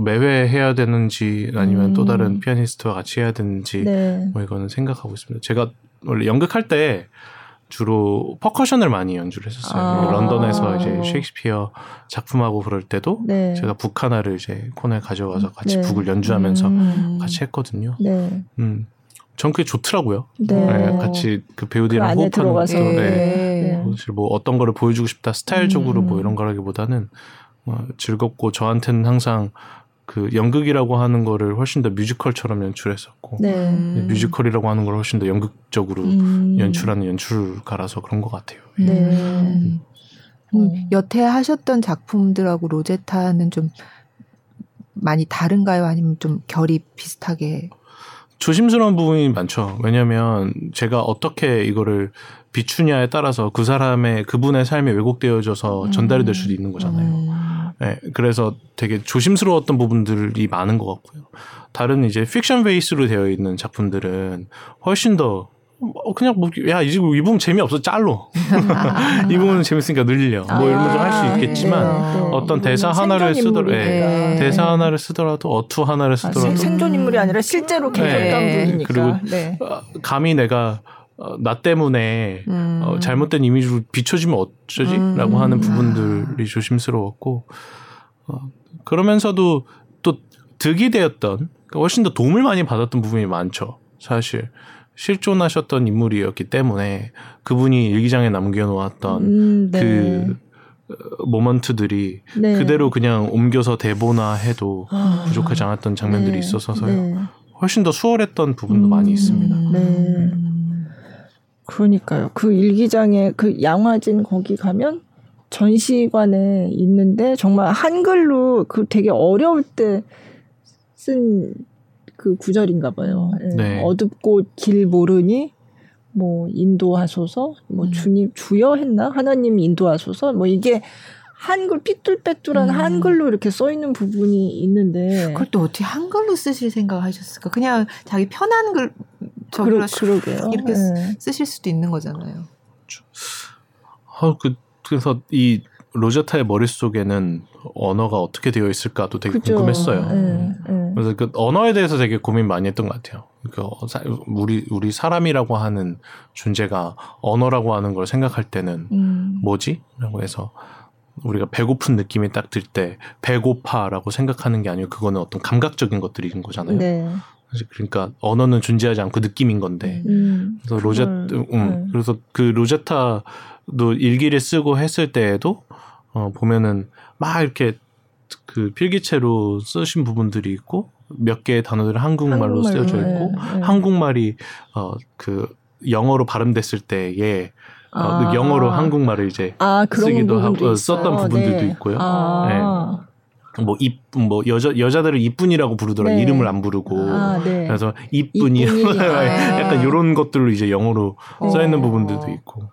매회 해야 되는지 아니면 또 다른 피아니스트와 같이 해야 되는지 네. 뭐 이거는 생각하고 있습니다. 제가 원래 연극할 때 주로 퍼커션을 많이 연주를 했었어요. 아~ 런던에서 이제 셰익스피어 작품하고 그럴 때도 네. 제가 북 하나를 이제 코너에 가져와서 같이 네. 북을 연주하면서 같이 했거든요. 네. 전 그게 좋더라고요. 네. 네, 같이 그 배우들이랑 그 호흡하는 것도. 네. 네. 사실 뭐 어떤 거를 보여주고 싶다 스타일적으로 뭐 이런 거라기보다는 즐겁고 저한테는 항상 그 연극이라고 하는 거를 훨씬 더 뮤지컬처럼 연출했었고 네. 뮤지컬이라고 하는 걸 훨씬 더 연극적으로 연출하는 연출가라서 그런 것 같아요. 예. 네. 여태 하셨던 작품들하고 로제타는 좀 많이 다른가요? 아니면 좀 결이 비슷하게? 조심스러운 부분이 많죠. 왜냐하면 제가 어떻게 이거를 비추냐에 따라서 그 사람의 그분의 삶이 왜곡되어져서 전달이 될 수도 있는 거잖아요. 네, 그래서 되게 조심스러웠던 부분들이 많은 것 같고요. 다른 이제 픽션 베이스로 되어 있는 작품들은 훨씬 더 그냥 뭐 야 이 부분 재미없어 짤로 이 부분은 재밌으니까 늘려 뭐 이러면서 할 수 있겠지만 어떤 대사 하나를 쓰더라도 대사 하나를 쓰더라도 어투 하나를 쓰더라도 생존 인물이 아니라 실제로 계셨던 분이니까 그리고 감히 내가 나 때문에 잘못된 이미지로 비춰지면 어쩌지? 라고 하는 부분들이 조심스러웠고 그러면서도 또 득이 되었던 그러니까 훨씬 더 도움을 많이 받았던 부분이 많죠. 사실 실존하셨던 인물이었기 때문에 그분이 일기장에 남겨놓았던 그 모먼트들이 네. 그대로 그냥 옮겨서 대본화해도 부족하지 않았던 장면들이 있어서서요. 훨씬 더 수월했던 부분도 많이 있습니다. 그러니까요. 그 일기장에 그 양화진 거기 가면 전시관에 있는데 정말 한글로 그 되게 어려울 때 쓴 그 구절인가 봐요. 네. 어둡고 길 모르니 뭐 인도하소서 뭐 주님 주여 했나 하나님 인도하소서 뭐 이게 한글 삐뚤빼뚤한 한글로 이렇게 써 있는 부분이 있는데 그걸 또 어떻게 한글로 쓰실 생각하셨을까? 그냥 자기 편한 글 그러게요. 이렇게 쓰실 수도 있는 거잖아요. 그래서 이 로제타의 머릿속에는 언어가 어떻게 되어 있을까도 되게 궁금했어요. 그래서 그 언어에 대해서 되게 고민 많이 했던 것 같아요. 그러니까 우리 사람이라고 하는 존재가 언어라고 하는 걸 생각할 때는 뭐지? 라고 해서 우리가 배고픈 느낌이 딱 들 때 배고파라고 생각하는 게 아니고 그거는 어떤 감각적인 것들인 거잖아요. 네. 그러니까 언어는 존재하지 않고 느낌인 건데 그래서 그래서 그 로제타도 일기를 쓰고 했을 때에도 보면은 막 이렇게 그 필기체로 쓰신 부분들이 있고 몇 개의 단어들은 한국말로 쓰여져 있고 한국말이 그 영어로 발음됐을 때에 영어로 한국말을 이제 쓰기도 하고 썼던 부분들도 있고요. 네. 뭐 여자들을 이쁜이라고 부르더라 네. 이름을 안 부르고 네. 그래서 이쁜이 약간 이런 것들로 이제 영어로 써 있는 부분들도 있고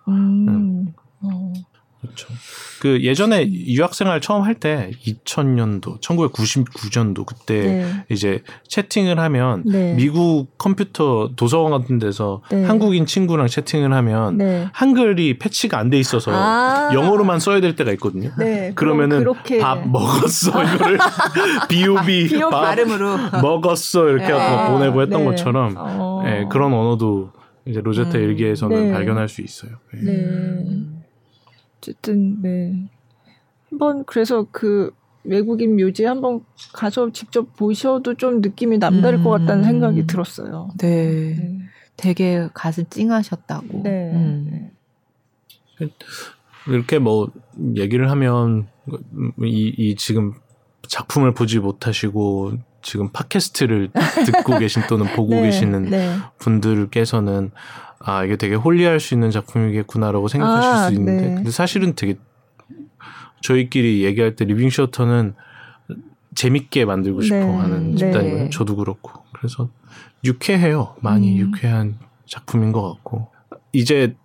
그렇죠. 그 예전에 유학생활 처음 할 때 2000년도 1999년도 그때 이제 채팅을 하면 미국 컴퓨터 도서관 같은 데서 한국인 친구랑 채팅을 하면 한글이 패치가 안 돼 있어서 영어로만 써야 될 때가 있거든요. 네, 그러면은 밥 먹었어 이거를 B.O.B. 밥 발음으로 먹었어 이렇게 하고 보내고 했던 것처럼 네, 그런 언어도 이제 로제타 일기에서는 발견할 수 있어요. 네. 어쨌든 한번 그래서 그 외국인 묘지 한번 가서 직접 보셔도 좀 느낌이 남다를 것 같다는 생각이 들었어요. 되게 가슴 찡하셨다고. 이렇게 뭐 얘기를 하면 이 지금 작품을 보지 못하시고 지금 팟캐스트를 듣고 계신 또는 보고 계시는 분들께서는 아 이게 되게 홀리할 수 있는 작품이겠구나라고 생각하실 수 있는데 근데 사실은 되게 저희끼리 얘기할 때 리빙 시어터는 재밌게 만들고 싶어하는 집단이고요. 저도 그렇고 그래서 유쾌해요. 많이 유쾌한 작품인 것 같고 이제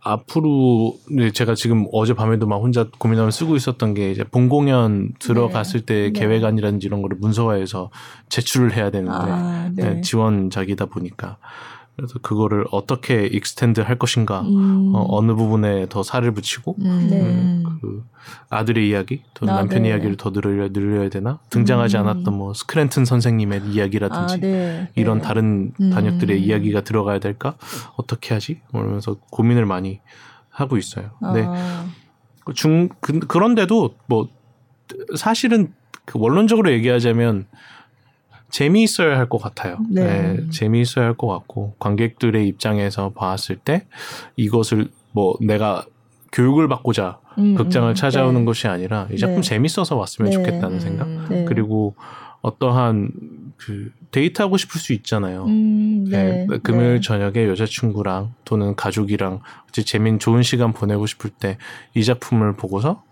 앞으로 제가 지금 어젯밤에도 막 혼자 고민하면서 쓰고 있었던 게 이제 본 공연 들어갔을 때 계획안이라든지 이런 거를 문서화해서 제출을 해야 되는데 지원작이다 보니까 그래서 그거를 어떻게 익스텐드 할 것인가 어느 부분에 더 살을 붙이고 그 아들의 이야기, 또 남편 네. 이야기를 더 늘려야 되나? 등장하지 않았던 뭐 스크랜튼 선생님의 이야기라든지 네. 이런 다른 단역들의 이야기가 들어가야 될까? 어떻게 하지? 그러면서 고민을 많이 하고 있어요. 네. 그런데도 뭐 사실은 그 원론적으로 얘기하자면 재미있어야 할 것 같아요. 네. 네, 재미있어야 할 것 같고 관객들의 입장에서 봤을 때 이것을 뭐 내가 교육을 받고자 극장을 찾아오는 네. 것이 아니라 이 작품 네. 재밌어서 왔으면 네. 좋겠다는 생각. 네. 그리고 어떠한 그 데이트하고 싶을 수 있잖아요. 네. 네. 금요일 네. 저녁에 여자친구랑 또는 가족이랑 재미있는 좋은 시간 보내고 싶을 때 이 작품을 보고서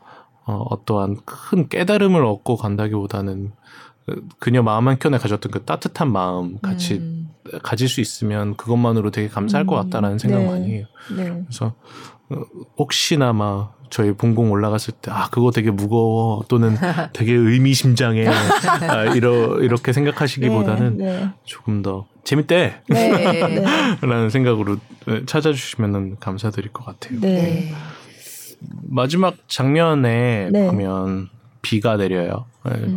어떠한 큰 깨달음을 얻고 간다기보다는 그녀 마음 한켠에 가졌던 그 따뜻한 마음 같이 가질 수 있으면 그것만으로 되게 감사할 것 같다라는 생각 많이 해요. 네. 그래서 혹시나마 저희 본공 올라갔을 때 아 그거 되게 무거워 또는 되게 의미심장해 아, 이렇게 생각하시기보다는 네, 네. 조금 더 재밌대 네, 라는 생각으로 찾아주시면 감사드릴 것 같아요. 네. 네. 마지막 장면에 네. 보면 비가 내려요.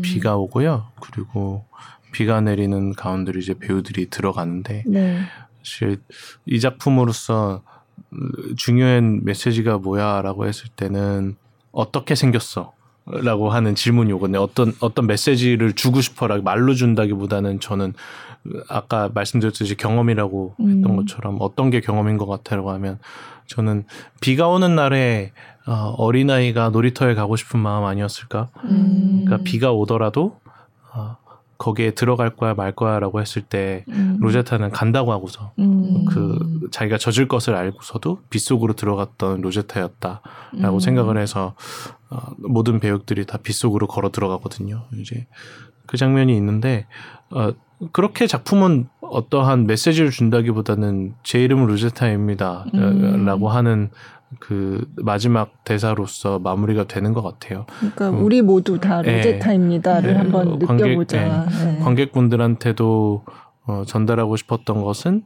비가 오고요. 그리고 비가 내리는 가운데로 이제 배우들이 들어가는데 네. 사실 이 작품으로서 중요한 메시지가 뭐야라고 했을 때는 어떻게 생겼어라고 하는 질문이 오거든요. 어떤 메시지를 주고 싶어라 말로 준다기보다는 저는 아까 말씀드렸듯이 경험이라고 했던 것처럼 어떤 게 경험인 것 같아라고 하면 저는 비가 오는 날에 어린아이가 놀이터에 가고 싶은 마음 아니었을까? 그러니까 비가 오더라도 거기에 들어갈 거야 말 거야라고 했을 때 로제타는 간다고 하고서 그 자기가 젖을 것을 알고서도 빗속으로 들어갔던 로제타였다라고 생각을 해서 모든 배역들이 다 빗속으로 걸어 들어가거든요. 이제 그 장면이 있는데 그렇게 작품은 어떠한 메시지를 준다기보다는 제 이름은 로제타입니다 라고 하는 그 마지막 대사로서 마무리가 되는 것 같아요. 그러니까 우리 모두 다 로제타입니다를 네. 한번 느껴보자. 네. 관객분들한테도 전달하고 싶었던 것은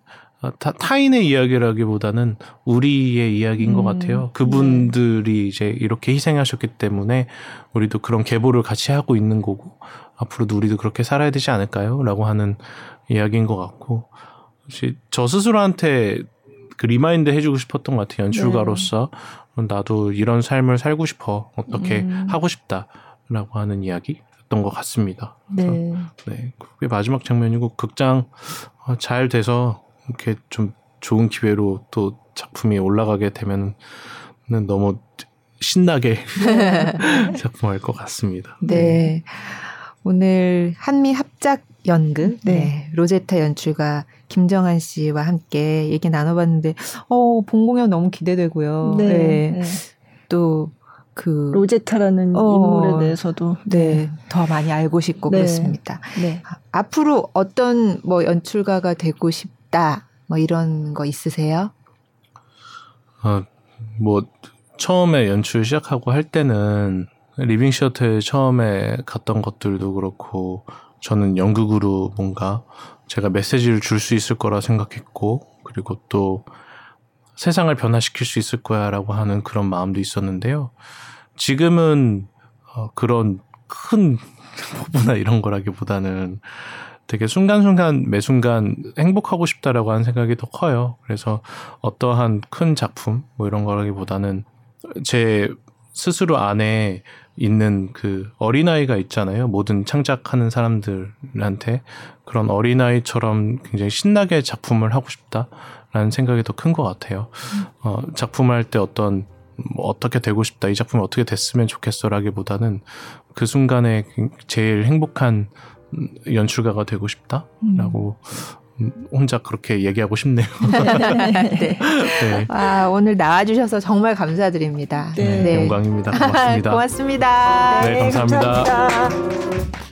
타인의 이야기라기보다는 우리의 이야기인 것 같아요. 그분들이 네. 이제 이렇게 희생하셨기 때문에 우리도 그런 계보를 같이 하고 있는 거고 앞으로도 우리도 그렇게 살아야 되지 않을까요? 라고 하는 이야기인 것 같고 혹시 저 스스로한테 그 리마인드 해주고 싶었던 것 같아요. 연출가로서 네. 나도 이런 삶을 살고 싶어. 어떻게 하고 싶다라고 하는 이야기였던 것 같습니다. 네. 네, 그게 마지막 장면이고 극장 잘 돼서 이렇게 좀 좋은 기회로 또 작품이 올라가게 되면은 너무 신나게 작품할 것 같습니다. 네. 오늘 한미 합작 연극 네. 네. 로제타 연출가 김정한 씨와 함께 얘기 나눠봤는데 본 공연 너무 기대되고요. 네. 네. 네. 또 그 로제타라는 인물에 대해서도 네. 더 많이 알고 싶고 네. 그렇습니다. 네. 앞으로 어떤 뭐 연출가가 되고 싶다 뭐 이런 거 있으세요? 뭐 처음에 연출 시작하고 할 때는 리빙 시어터에 처음에 갔던 것들도 그렇고 저는 연극으로 뭔가 제가 메시지를 줄 수 있을 거라 생각했고 그리고 또 세상을 변화시킬 수 있을 거야라고 하는 그런 마음도 있었는데요. 지금은 그런 큰 포부나 이런 거라기보다는 되게 순간순간 매순간 행복하고 싶다라고 하는 생각이 더 커요. 그래서 어떠한 큰 작품 뭐 이런 거라기보다는 제 스스로 안에 있는 그 어린아이가 있잖아요. 모든 창작하는 사람들한테 그런 어린아이처럼 굉장히 신나게 작품을 하고 싶다라는 생각이 더 큰 것 같아요. 작품할 때 어떤 뭐 어떻게 되고 싶다, 이 작품이 어떻게 됐으면 좋겠어라기보다는 그 순간에 제일 행복한 연출가가 되고 싶다라고 혼자 그렇게 얘기하고 싶네요. 네. 네. 와, 오늘 나와주셔서 정말 감사드립니다. 네. 네. 영광입니다. 고맙습니다. 고맙습니다. 네, 감사합니다. 감사합니다.